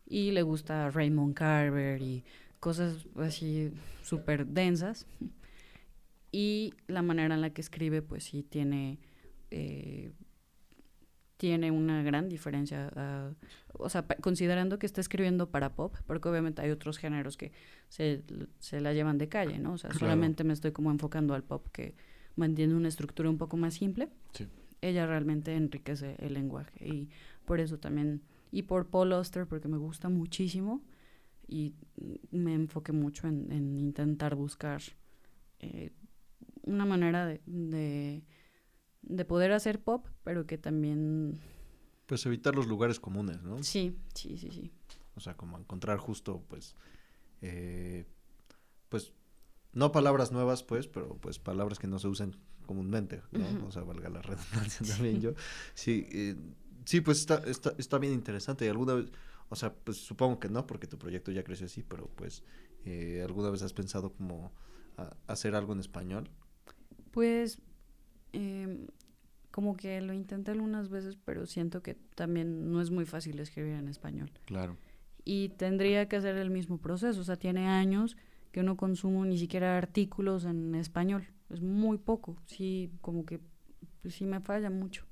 y le gusta Raymond Carver y cosas así súper densas, y la manera en la que escribe, pues sí tiene... Eh, tiene una gran diferencia, uh, o sea, pa- considerando que está escribiendo para pop, porque obviamente hay otros géneros que se, se la llevan de calle, ¿no? O sea, claro. solamente me estoy como enfocando al pop, que mantiene una estructura un poco más simple. Sí. Ella realmente enriquece el lenguaje, y por eso también, y por Paul Auster, porque me gusta muchísimo, y me enfoqué mucho en, en intentar buscar eh, una manera de... de de poder hacer pop, pero que también... Pues evitar los lugares comunes, ¿no? Sí, sí, sí, sí. O sea, como encontrar justo, pues, eh, pues, no palabras nuevas, pues, pero pues palabras que no se usan comúnmente, ¿no? Uh-huh. O sea, valga la redundancia también sí. yo. Sí, eh, sí, pues está, está, está bien interesante. Y alguna vez, o sea, pues supongo que no, porque tu proyecto ya creció así, pero pues, eh, ¿alguna vez has pensado como a, hacer algo en español? Pues... Eh, como que lo intenté algunas veces, pero siento que también no es muy fácil escribir en español. Claro. Y tendría que hacer el mismo proceso, o sea, tiene años que no consumo ni siquiera artículos en español, es muy poco, sí, como que pues, sí me falla mucho,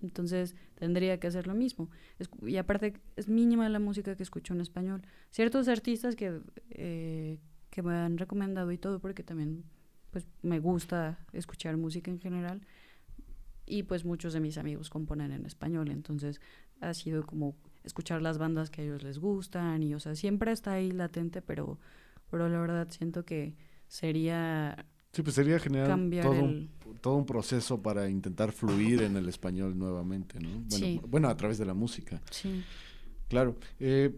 entonces tendría que hacer lo mismo. Es, y aparte es mínima la música que escucho en español. Ciertos artistas que, eh, que me han recomendado y todo, porque también... pues me gusta escuchar música en general, y pues muchos de mis amigos componen en español, entonces ha sido como escuchar las bandas que a ellos les gustan, y o sea, siempre está ahí latente, pero, pero la verdad siento que sería... Sí, pues sería generar todo, el... un, todo un proceso para intentar fluir en el español nuevamente, ¿no? Bueno, sí. bueno a través de la música. Sí. Claro. Eh,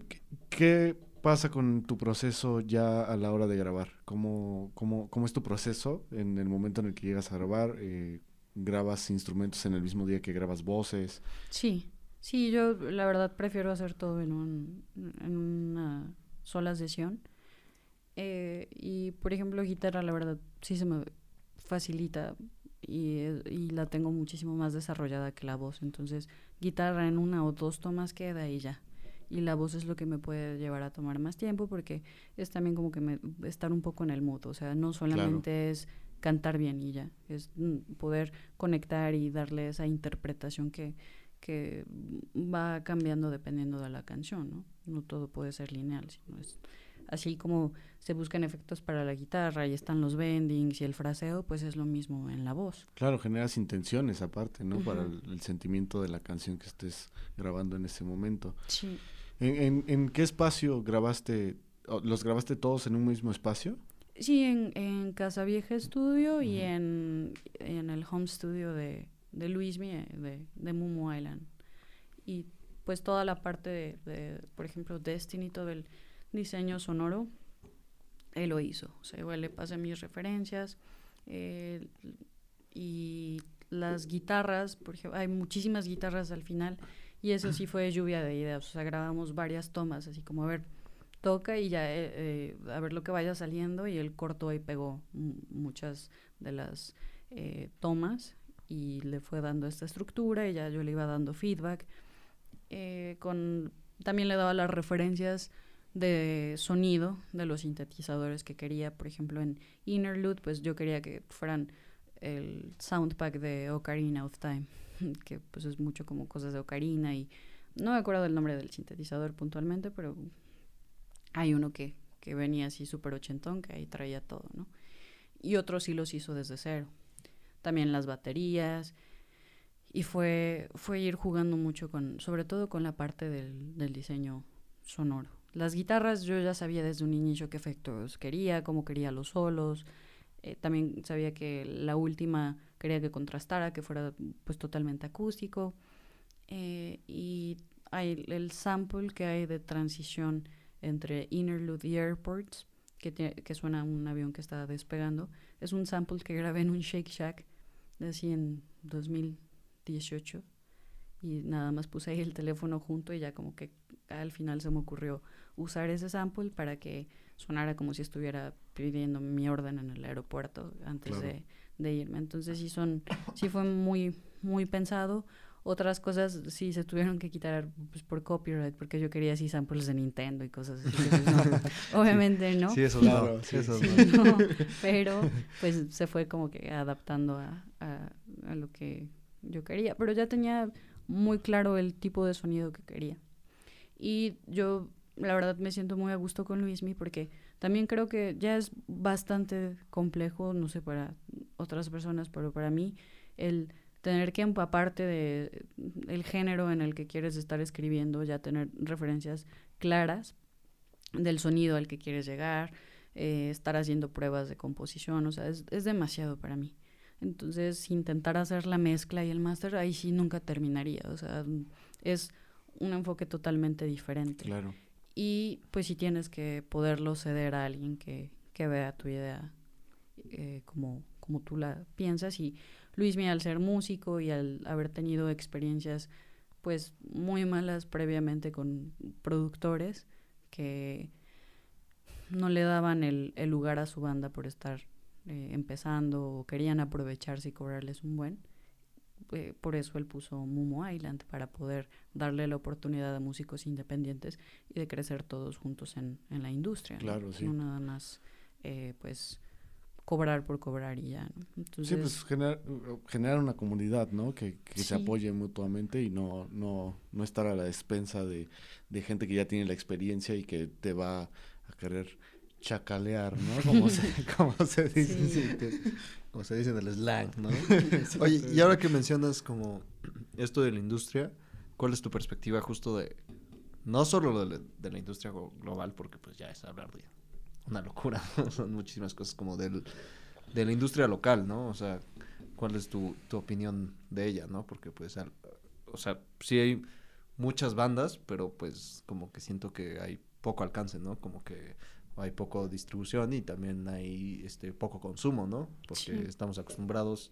¿Qué... pasa con tu proceso ya a la hora de grabar? ¿Cómo, cómo, cómo es tu proceso en el momento en el que llegas a grabar? Eh, ¿Grabas instrumentos en el mismo día que grabas voces? Sí, sí, yo la verdad prefiero hacer todo en, un, en una sola sesión. Eh, y, por ejemplo, guitarra, la verdad, sí se me facilita y, y la tengo muchísimo más desarrollada que la voz. Entonces, guitarra en una o dos tomas queda y ya. Y la voz es lo que me puede llevar a tomar más tiempo, porque es también como que me, estar un poco en el mood. O sea, no solamente claro. es cantar bien y ya. Es poder conectar y darle esa interpretación que, que va cambiando dependiendo de la canción, ¿no? No todo puede ser lineal, sino es así como se buscan efectos para la guitarra y están los bendings y el fraseo, pues es lo mismo en la voz. Claro, generas intenciones aparte, ¿no? Uh-huh. Para el, el sentimiento de la canción que estés grabando en ese momento. Sí. ¿En, en, en qué espacio grabaste? ¿Los grabaste todos en un mismo espacio? Sí, en, en Casa Vieja Studio, uh-huh, y en, en el home studio de, de Luismi, de, de Mumu Island. Y pues toda la parte de, de, por ejemplo, Destiny, todo el diseño sonoro, él lo hizo. O sea, igual le pasé mis referencias, eh, y las guitarras, por ejemplo, hay muchísimas guitarras al final, y eso sí fue lluvia de ideas. O sea, grabamos varias tomas, así como a ver, toca y ya eh, eh, a ver lo que vaya saliendo, y él cortó y pegó m- muchas de las eh, tomas y le fue dando esta estructura, y ya yo le iba dando feedback. Eh, con, también le daba las referencias de sonido de los sintetizadores que quería. Por ejemplo, en Interlude, pues yo quería que fueran el soundpack de Ocarina of Time, que pues es mucho como cosas de Ocarina, y no me acuerdo el nombre del sintetizador puntualmente, pero hay uno que, que venía así súper ochentón, que ahí traía todo, ¿no? Y otros sí los hizo desde cero. También las baterías. Y fue, fue ir jugando mucho con, sobre todo con la parte del, del diseño sonoro. Las guitarras yo ya sabía desde un inicio qué efectos quería, cómo quería los solos. Eh, también sabía que la última quería que contrastara, que fuera pues totalmente acústico. Eh, y hay el sample que hay de transición entre Interlude y Airports, que, te, que suena un avión que está despegando. Es un sample que grabé en un Shake Shack, así en dos mil dieciocho, y nada más puse ahí el teléfono junto, y ya como que al final se me ocurrió usar ese sample para que sonara como si estuviera pidiendo mi orden en el aeropuerto antes, claro, de, de irme. Entonces sí son, sí fue muy, muy pensado. Otras cosas sí se tuvieron que quitar, pues, por copyright, porque yo quería así samples de Nintendo y cosas así. Pues, no, obviamente, sí, ¿no? Sí, eso claro, no, sí, eso sí, no. no. Pero pues se fue como que adaptando a, a, a lo que yo quería. Pero ya tenía muy claro el tipo de sonido que quería. Y yo, la verdad, me siento muy a gusto con Luismi, porque también creo que ya es bastante complejo, no sé, para otras personas, pero para mí el tener que empaparte de el género en el que quieres estar escribiendo, ya tener referencias claras del sonido al que quieres llegar, eh, estar haciendo pruebas de composición, o sea, es, es demasiado para mí. Entonces, intentar hacer la mezcla y el máster, ahí sí nunca terminaría, o sea, es un enfoque totalmente diferente. Claro. Y pues sí tienes que poderlo ceder a alguien que, que vea tu idea eh, como, como tú la piensas. Y Luismi, al ser músico y al haber tenido experiencias pues muy malas previamente con productores que no le daban el, el lugar a su banda por estar eh, empezando, o querían aprovecharse y cobrarles un buen, eh, por eso él puso Mumu Island, para poder darle la oportunidad a músicos independientes y de crecer todos juntos en, en la industria. Claro, ¿no? Sí. No nada más eh, pues cobrar por cobrar y ya, ¿no? Entonces, sí, pues generar, generar una comunidad, ¿no? Que, que sí, se apoye mutuamente, y no, no, no estar a la despensa de, de gente que ya tiene la experiencia y que te va a querer chacalear, ¿no? Como se, como se dice, sí. Sí, que, como se dice en el slang, ¿no? Oye, y ahora que mencionas como esto de la industria, ¿cuál es tu perspectiva justo de, no solo de, de la industria global, porque pues ya es hablar de una locura, son muchísimas cosas, como del, de la industria local, ¿no? O sea, ¿cuál es tu, tu opinión de ella, no? Porque pues, al, o sea, sí hay muchas bandas, pero pues como que siento que hay poco alcance, ¿no? Como que hay poco distribución, y también hay este poco consumo, ¿no? Porque sí, estamos acostumbrados,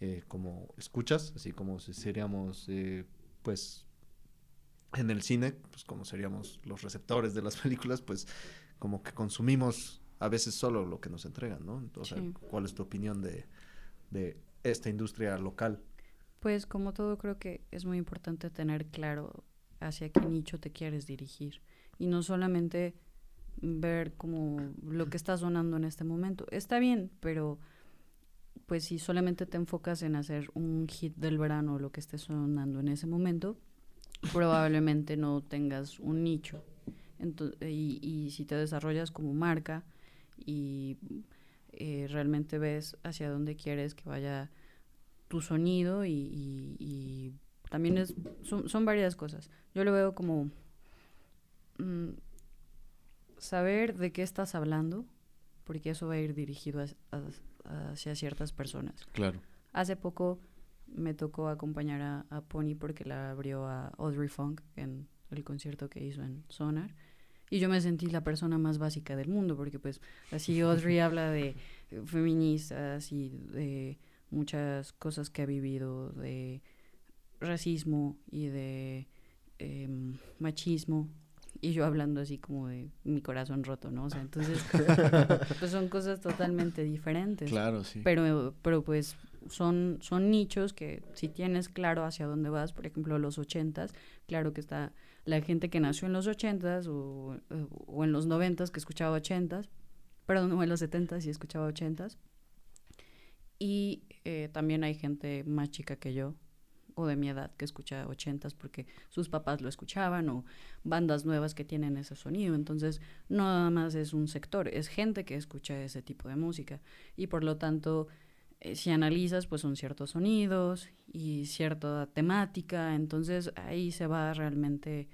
eh, como escuchas, así como si seríamos, eh, pues, en el cine, pues como seríamos los receptores de las películas, pues como que consumimos a veces solo lo que nos entregan, ¿no? Entonces, sí, ¿cuál es tu opinión de, de esta industria local? Pues, como todo, creo que es muy importante tener claro hacia qué nicho te quieres dirigir, y no solamente ver como lo que está sonando en este momento. Está bien, pero pues si solamente te enfocas en hacer un hit del verano, lo que esté sonando en ese momento, probablemente no tengas un nicho. Entonces, y, y si te desarrollas como marca y eh, realmente ves hacia dónde quieres que vaya tu sonido y, y, y también es, son, son varias cosas. Yo lo veo como mm, saber de qué estás hablando, porque eso va a ir dirigido a, a, hacia ciertas personas. Claro. Hace poco me tocó acompañar a, a Pony porque la abrió a Audrey Funk en el concierto que hizo en Sonar. Y yo me sentí la persona más básica del mundo, porque pues así Audrey habla de feministas y de muchas cosas que ha vivido, de racismo y de eh, machismo, y yo hablando así como de mi corazón roto, ¿no? O sea, entonces pues son cosas totalmente diferentes. Claro, sí. Pero, pero pues son, son nichos que si tienes claro hacia dónde vas, por ejemplo, los ochentas, claro que está la gente que nació en los ochentas o, o en los noventas que escuchaba ochentas, perdón, o en los setentas y escuchaba ochentas. Y eh, también hay gente más chica que yo, o de mi edad, que escucha ochentas porque sus papás lo escuchaban, o bandas nuevas que tienen ese sonido. Entonces, no nada más es un sector, es gente que escucha ese tipo de música. Y por lo tanto, eh, si analizas, pues son ciertos sonidos y cierta temática. Entonces, ahí se va realmente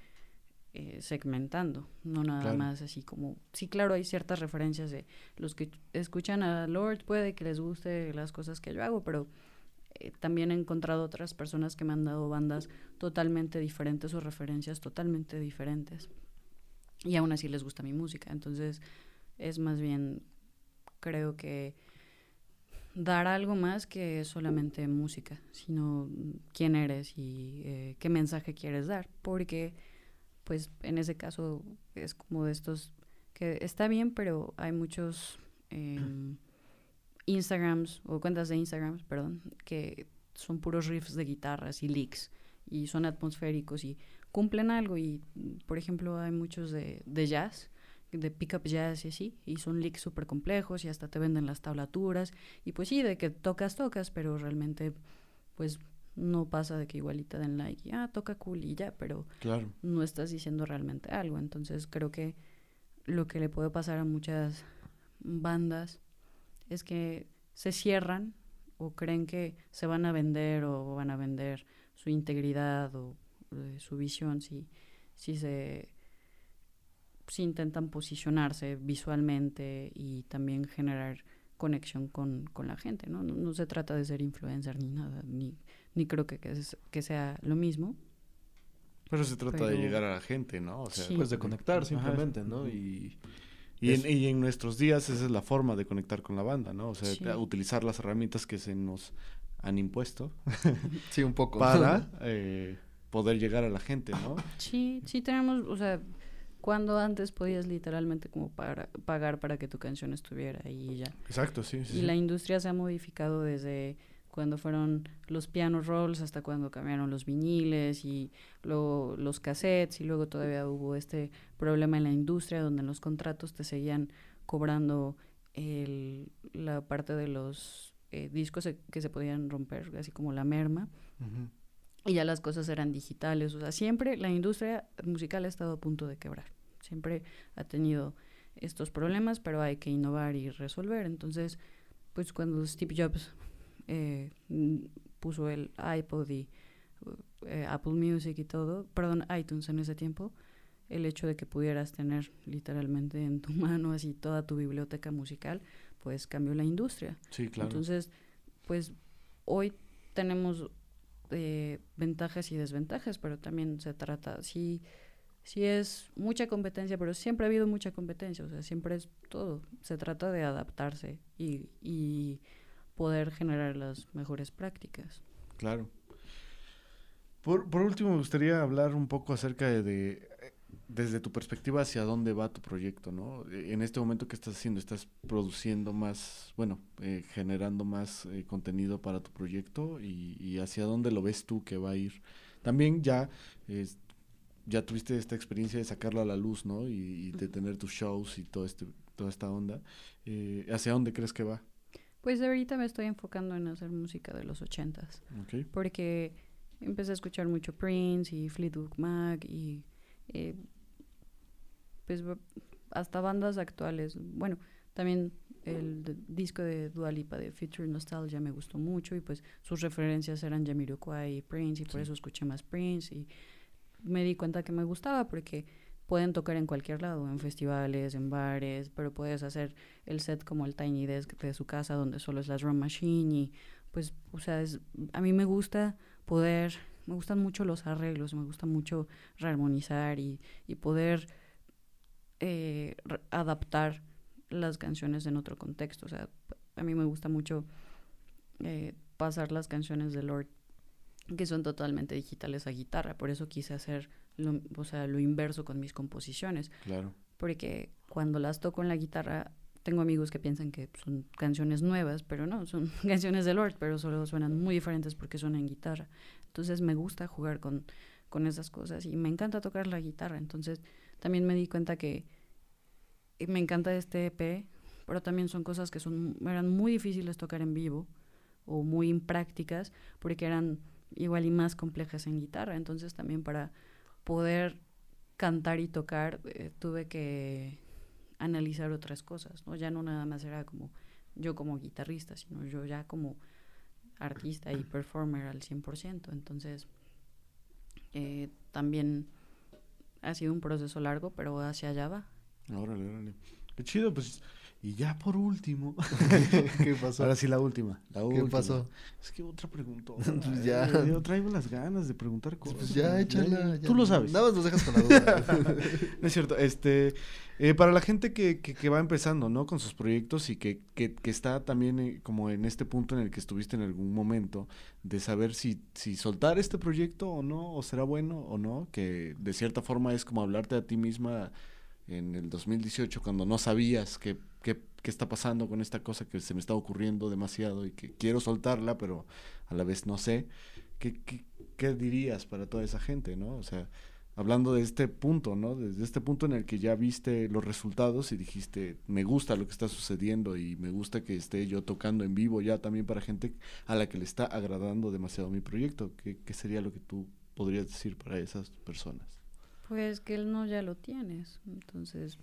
eh, segmentando, no nada claro. más así como... Sí, claro, hay ciertas referencias de los que escuchan a Lorde, puede que les guste las cosas que yo hago, pero... también he encontrado otras personas que me han dado bandas totalmente diferentes o referencias totalmente diferentes y aún así les gusta mi música. Entonces es más bien, creo que dar algo más que solamente música, sino quién eres y eh, qué mensaje quieres dar, porque pues en ese caso es como de estos que está bien, pero hay muchos eh, Instagrams o cuentas de Instagrams, perdón, que son puros riffs de guitarras y leaks y son atmosféricos y cumplen algo. Y por ejemplo hay muchos de, de jazz, de pickup jazz y así, y son leaks súper complejos y hasta te venden las tablaturas y pues sí, de que tocas, tocas, pero realmente pues no pasa de que igualita den like y ah, toca cool y ya, pero claro. no estás diciendo realmente algo. Entonces creo que lo que le puede pasar a muchas bandas es que se cierran o creen que se van a vender o van a vender su integridad o eh, su visión si, si se si intentan posicionarse visualmente y también generar conexión con, con la gente, ¿no? ¿no? No se trata de ser influencer ni nada, ni, ni creo que, que, es, que sea lo mismo. Pero se trata Pero, de llegar a la gente, ¿no? O sea, sí. pues de conectar simplemente, Ajá. ¿no? Y... Y en, y en nuestros días esa es la forma de conectar con la banda, ¿no? O sea, sí. utilizar las herramientas que se nos han impuesto. sí, un poco. Para eh, poder llegar a la gente, ¿no? Sí, sí tenemos, o sea, cuando antes podías literalmente como para, pagar para que tu canción estuviera ahí y ya. Exacto, sí, sí. Y sí. la industria se ha modificado desde cuando fueron los piano rolls hasta cuando cambiaron los viniles y luego los cassettes, y luego todavía hubo este problema en la industria donde en los contratos te seguían cobrando el, la parte de los eh, discos se, que se podían romper, así como la merma, uh-huh. y ya las cosas eran digitales. O sea, siempre la industria musical ha estado a punto de quebrar, siempre ha tenido estos problemas, pero hay que innovar y resolver. Entonces, pues cuando Steve Jobs... Eh, puso el iPod y eh, Apple Music y todo, perdón, iTunes en ese tiempo, el hecho de que pudieras tener literalmente en tu mano así toda tu biblioteca musical, pues cambió la industria. Sí, claro. Entonces, pues hoy tenemos eh, ventajas y desventajas, pero también se trata, sí, sí es mucha competencia, pero siempre ha habido mucha competencia, o sea, siempre es todo, se trata de adaptarse y... y poder generar las mejores prácticas. Claro. Por, por último, me gustaría hablar un poco acerca de, de, desde tu perspectiva, hacia dónde va tu proyecto, ¿no? En este momento, ¿qué estás haciendo? ¿Estás produciendo más, bueno, eh, generando más eh, contenido para tu proyecto? Y, y ¿hacia dónde lo ves tú que va a ir? También ya, eh, ya tuviste esta experiencia de sacarlo a la luz, ¿no? Y, y de tener tus shows y todo este, toda esta onda. Eh, ¿hacia dónde crees que va? Pues ahorita me estoy enfocando en hacer música de los ochentas. Okay. Porque empecé a escuchar mucho Prince y Fleetwood Mac y eh, pues hasta bandas actuales. Bueno, también el de, disco de Dua Lipa de Future Nostalgia me gustó mucho, y pues sus referencias eran Jamiroquai y Prince, y por sí. eso escuché más Prince, y me di cuenta que me gustaba porque pueden tocar en cualquier lado, en festivales, en bares, pero puedes hacer el set como el Tiny Desk de su casa, donde solo es la drum machine, y pues, o sea, es, a mí me gusta poder, me gustan mucho los arreglos, me gusta mucho rearmonizar y, y poder eh, adaptar las canciones en otro contexto. O sea, a mí me gusta mucho eh, pasar las canciones de Lorde, que son totalmente digitales, a guitarra. Por eso quise hacer lo, o sea, lo inverso con mis composiciones. Claro. Porque cuando las toco en la guitarra, tengo amigos que piensan que son canciones nuevas, pero no, son canciones de Lorde, pero solo suenan muy diferentes porque suenan en guitarra. Entonces me gusta jugar con, con esas cosas, y me encanta tocar la guitarra. Entonces también me di cuenta que me encanta este E P, pero también son cosas que son, eran muy difíciles tocar en vivo o muy imprácticas, porque eran igual y más complejas en guitarra. Entonces también para poder cantar y tocar eh, tuve que analizar otras cosas, ¿no? Ya no nada más era como yo como guitarrista, sino yo ya como artista y performer al cien por ciento. Entonces eh, también ha sido un proceso largo, pero hacia allá va. Órale, órale. Qué chido, pues. Y ya por último. ¿Qué pasó? Ahora sí la última. La última. ¿Qué pasó? Es que otra preguntó. Pues ya. Eh, yo traigo las ganas de preguntar cosas. Pues ya, échala. Tú ya lo sabes. Nada más nos dejas con la duda. No es cierto. Este, eh, para la gente que, que, que va empezando, ¿no? Con sus proyectos, y que, que, que está también eh, como en este punto en el que estuviste en algún momento, de saber si, si soltar este proyecto o no, o será bueno o no, que de cierta forma es como hablarte a ti misma en el dos mil dieciocho, cuando no sabías qué qué está pasando con esta cosa que se me está ocurriendo demasiado y que quiero soltarla, pero a la vez no sé. ¿Qué, qué, qué dirías para toda esa gente, no? O sea, hablando de este punto, ¿no? Desde este punto en el que ya viste los resultados y dijiste, me gusta lo que está sucediendo y me gusta que esté yo tocando en vivo ya también para gente a la que le está agradando demasiado mi proyecto. ¿Qué, qué sería lo que tú podrías decir para esas personas? Pues que el no ya lo tienes, entonces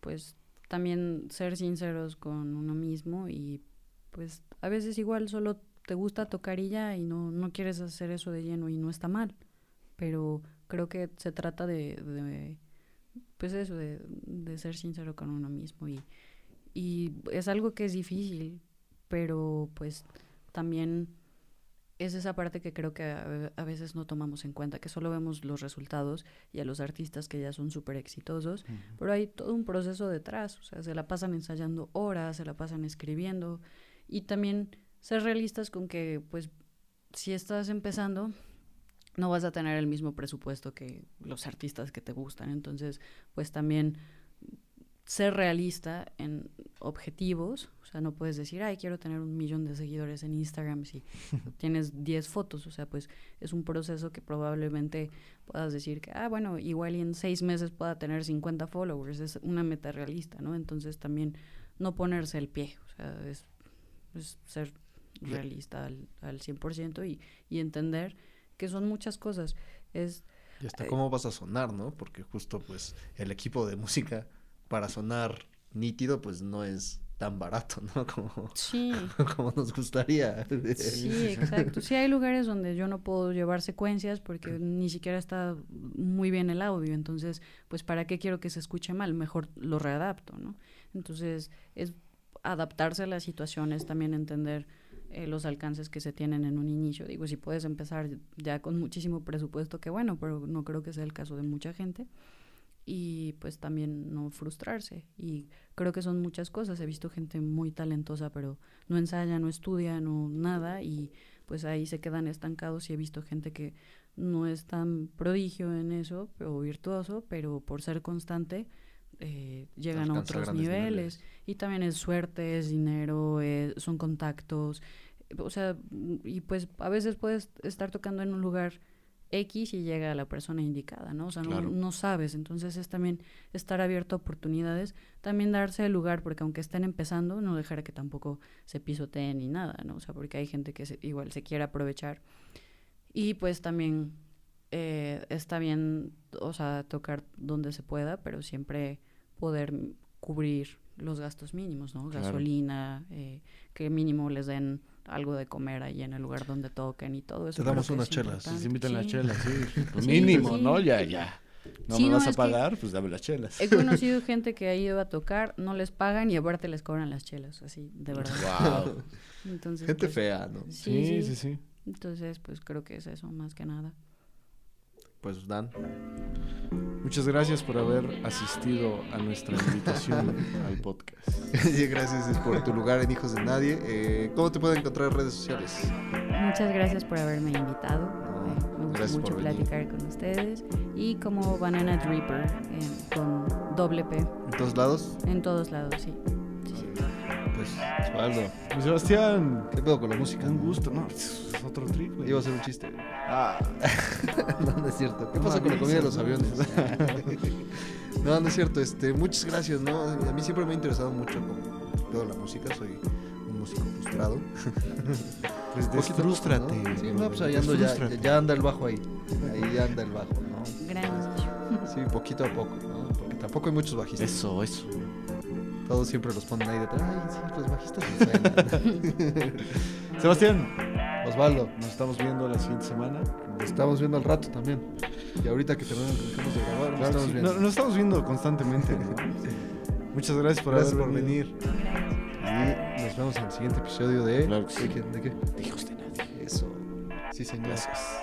pues también ser sinceros con uno mismo, y pues a veces igual solo te gusta tocar y ya, y no, no quieres hacer eso de lleno, y no está mal, pero creo que se trata de, de pues eso, de, de ser sincero con uno mismo, y, y es algo que es difícil, pero pues también es esa parte que creo que a, a veces no tomamos en cuenta, que solo vemos los resultados y a los artistas que ya son súper exitosos, uh-huh. pero hay todo un proceso detrás. O sea, se la pasan ensayando horas, se la pasan escribiendo, y también ser realistas con que, pues, si estás empezando, no vas a tener el mismo presupuesto que los artistas que te gustan. Entonces, pues también ser realista en objetivos. O sea, no puedes decir, ay, quiero tener un millón de seguidores en Instagram si tienes diez fotos. O sea, pues es un proceso que probablemente puedas decir que, ah, bueno, igual y en seis meses pueda tener cincuenta followers. Es una meta realista, ¿no? Entonces también no ponerse el pie. O sea, es, es ser realista al, al cien por ciento, y, y entender que son muchas cosas. Es, y hasta eh, cómo vas a sonar, ¿no? Porque justo, pues, el equipo de música, para sonar nítido, pues no es tan barato, ¿no? Como, sí. como nos gustaría. Sí, exacto. Sí, hay lugares donde yo no puedo llevar secuencias porque ni siquiera está muy bien el audio. Entonces, pues, ¿para qué quiero que se escuche mal? Mejor lo readapto, ¿no? Entonces, es adaptarse a las situaciones, también entender eh, los alcances que se tienen en un inicio. Digo, si puedes empezar ya con muchísimo presupuesto, que bueno, pero no creo que sea el caso de mucha gente. Y pues también no frustrarse, y creo que son muchas cosas. He visto gente muy talentosa pero no ensaya, no estudia, no nada, y pues ahí se quedan estancados, y he visto gente que no es tan prodigio en eso o virtuoso, pero por ser constante eh, llegan a otros niveles. niveles y también es suerte, es dinero, es, son contactos, o sea, y pues a veces puedes estar tocando en un lugar X y llega a la persona indicada, ¿no? O sea, claro. no, no sabes. Entonces es también estar abierto a oportunidades, también darse el lugar, porque aunque estén empezando, no dejar que tampoco se pisoteen ni nada, ¿no? O sea, porque hay gente que se, igual se quiere aprovechar. Y pues también eh, está bien, o sea, tocar donde se pueda, pero siempre poder cubrir los gastos mínimos, ¿no? Claro. Gasolina, eh, que mínimo les den algo de comer ahí en el lugar donde toquen y todo eso. Te damos unas chelas, si se invitan las chelas, sí. Pues mínimo, sí, ¿no? Sí. Ya, ya. No sí, me no, vas a pagar, pues dame las chelas. He conocido gente que ha ido a tocar, no les pagan y aparte les cobran las chelas, así, de verdad. Wow. Entonces, gente pues, fea, ¿no? Sí, sí, sí, sí. Entonces, pues creo que es eso, más que nada. Pues Dan, muchas gracias por haber asistido a nuestra invitación al podcast. Gracias por tu lugar en Hijos de Nadie. Eh, ¿Cómo te pueden encontrar en redes sociales? Muchas gracias por haberme invitado. Ah, Me gusta mucho platicar venir. con ustedes. Y como Banana Dripper, eh, con doble P. ¿En todos lados? En todos lados, sí. sí, sí. Pues, Osvaldo. Sebastián. ¿Qué pedo con la música? Un gusto, ¿no? Es otro trip, güey. Iba a ser un chiste. Ah. no, no es cierto. ¿Qué no, pasa con la comida de los aviones? no, no es cierto. Este, muchas gracias, ¿no? A mí siempre me ha interesado mucho como pedo la música. Soy un músico frustrado. pues desfrústrate. ¿No? Sí, no, pues ahí ando ya, ya anda el bajo ahí. Ahí ya anda el bajo, ¿no? Gracias. Sí, poquito a poco, ¿no? Porque tampoco hay muchos bajistas. Eso, eso. Todos siempre los ponen ahí detrás. Ay, sí, los bajistas no Sebastián. Osvaldo, nos estamos viendo la siguiente semana. Nos estamos viendo al rato también. Y ahorita que terminamos de grabar, claro, nos estamos sí. viendo. Nos no estamos viendo constantemente. ¿no? Sí. Muchas gracias por, gracias haber por venir. Gracias. Y nos vemos en el siguiente episodio de... Claro que sí. ¿De qué? De Hijos de Nadie. Eso. Sí, señor. Gracias.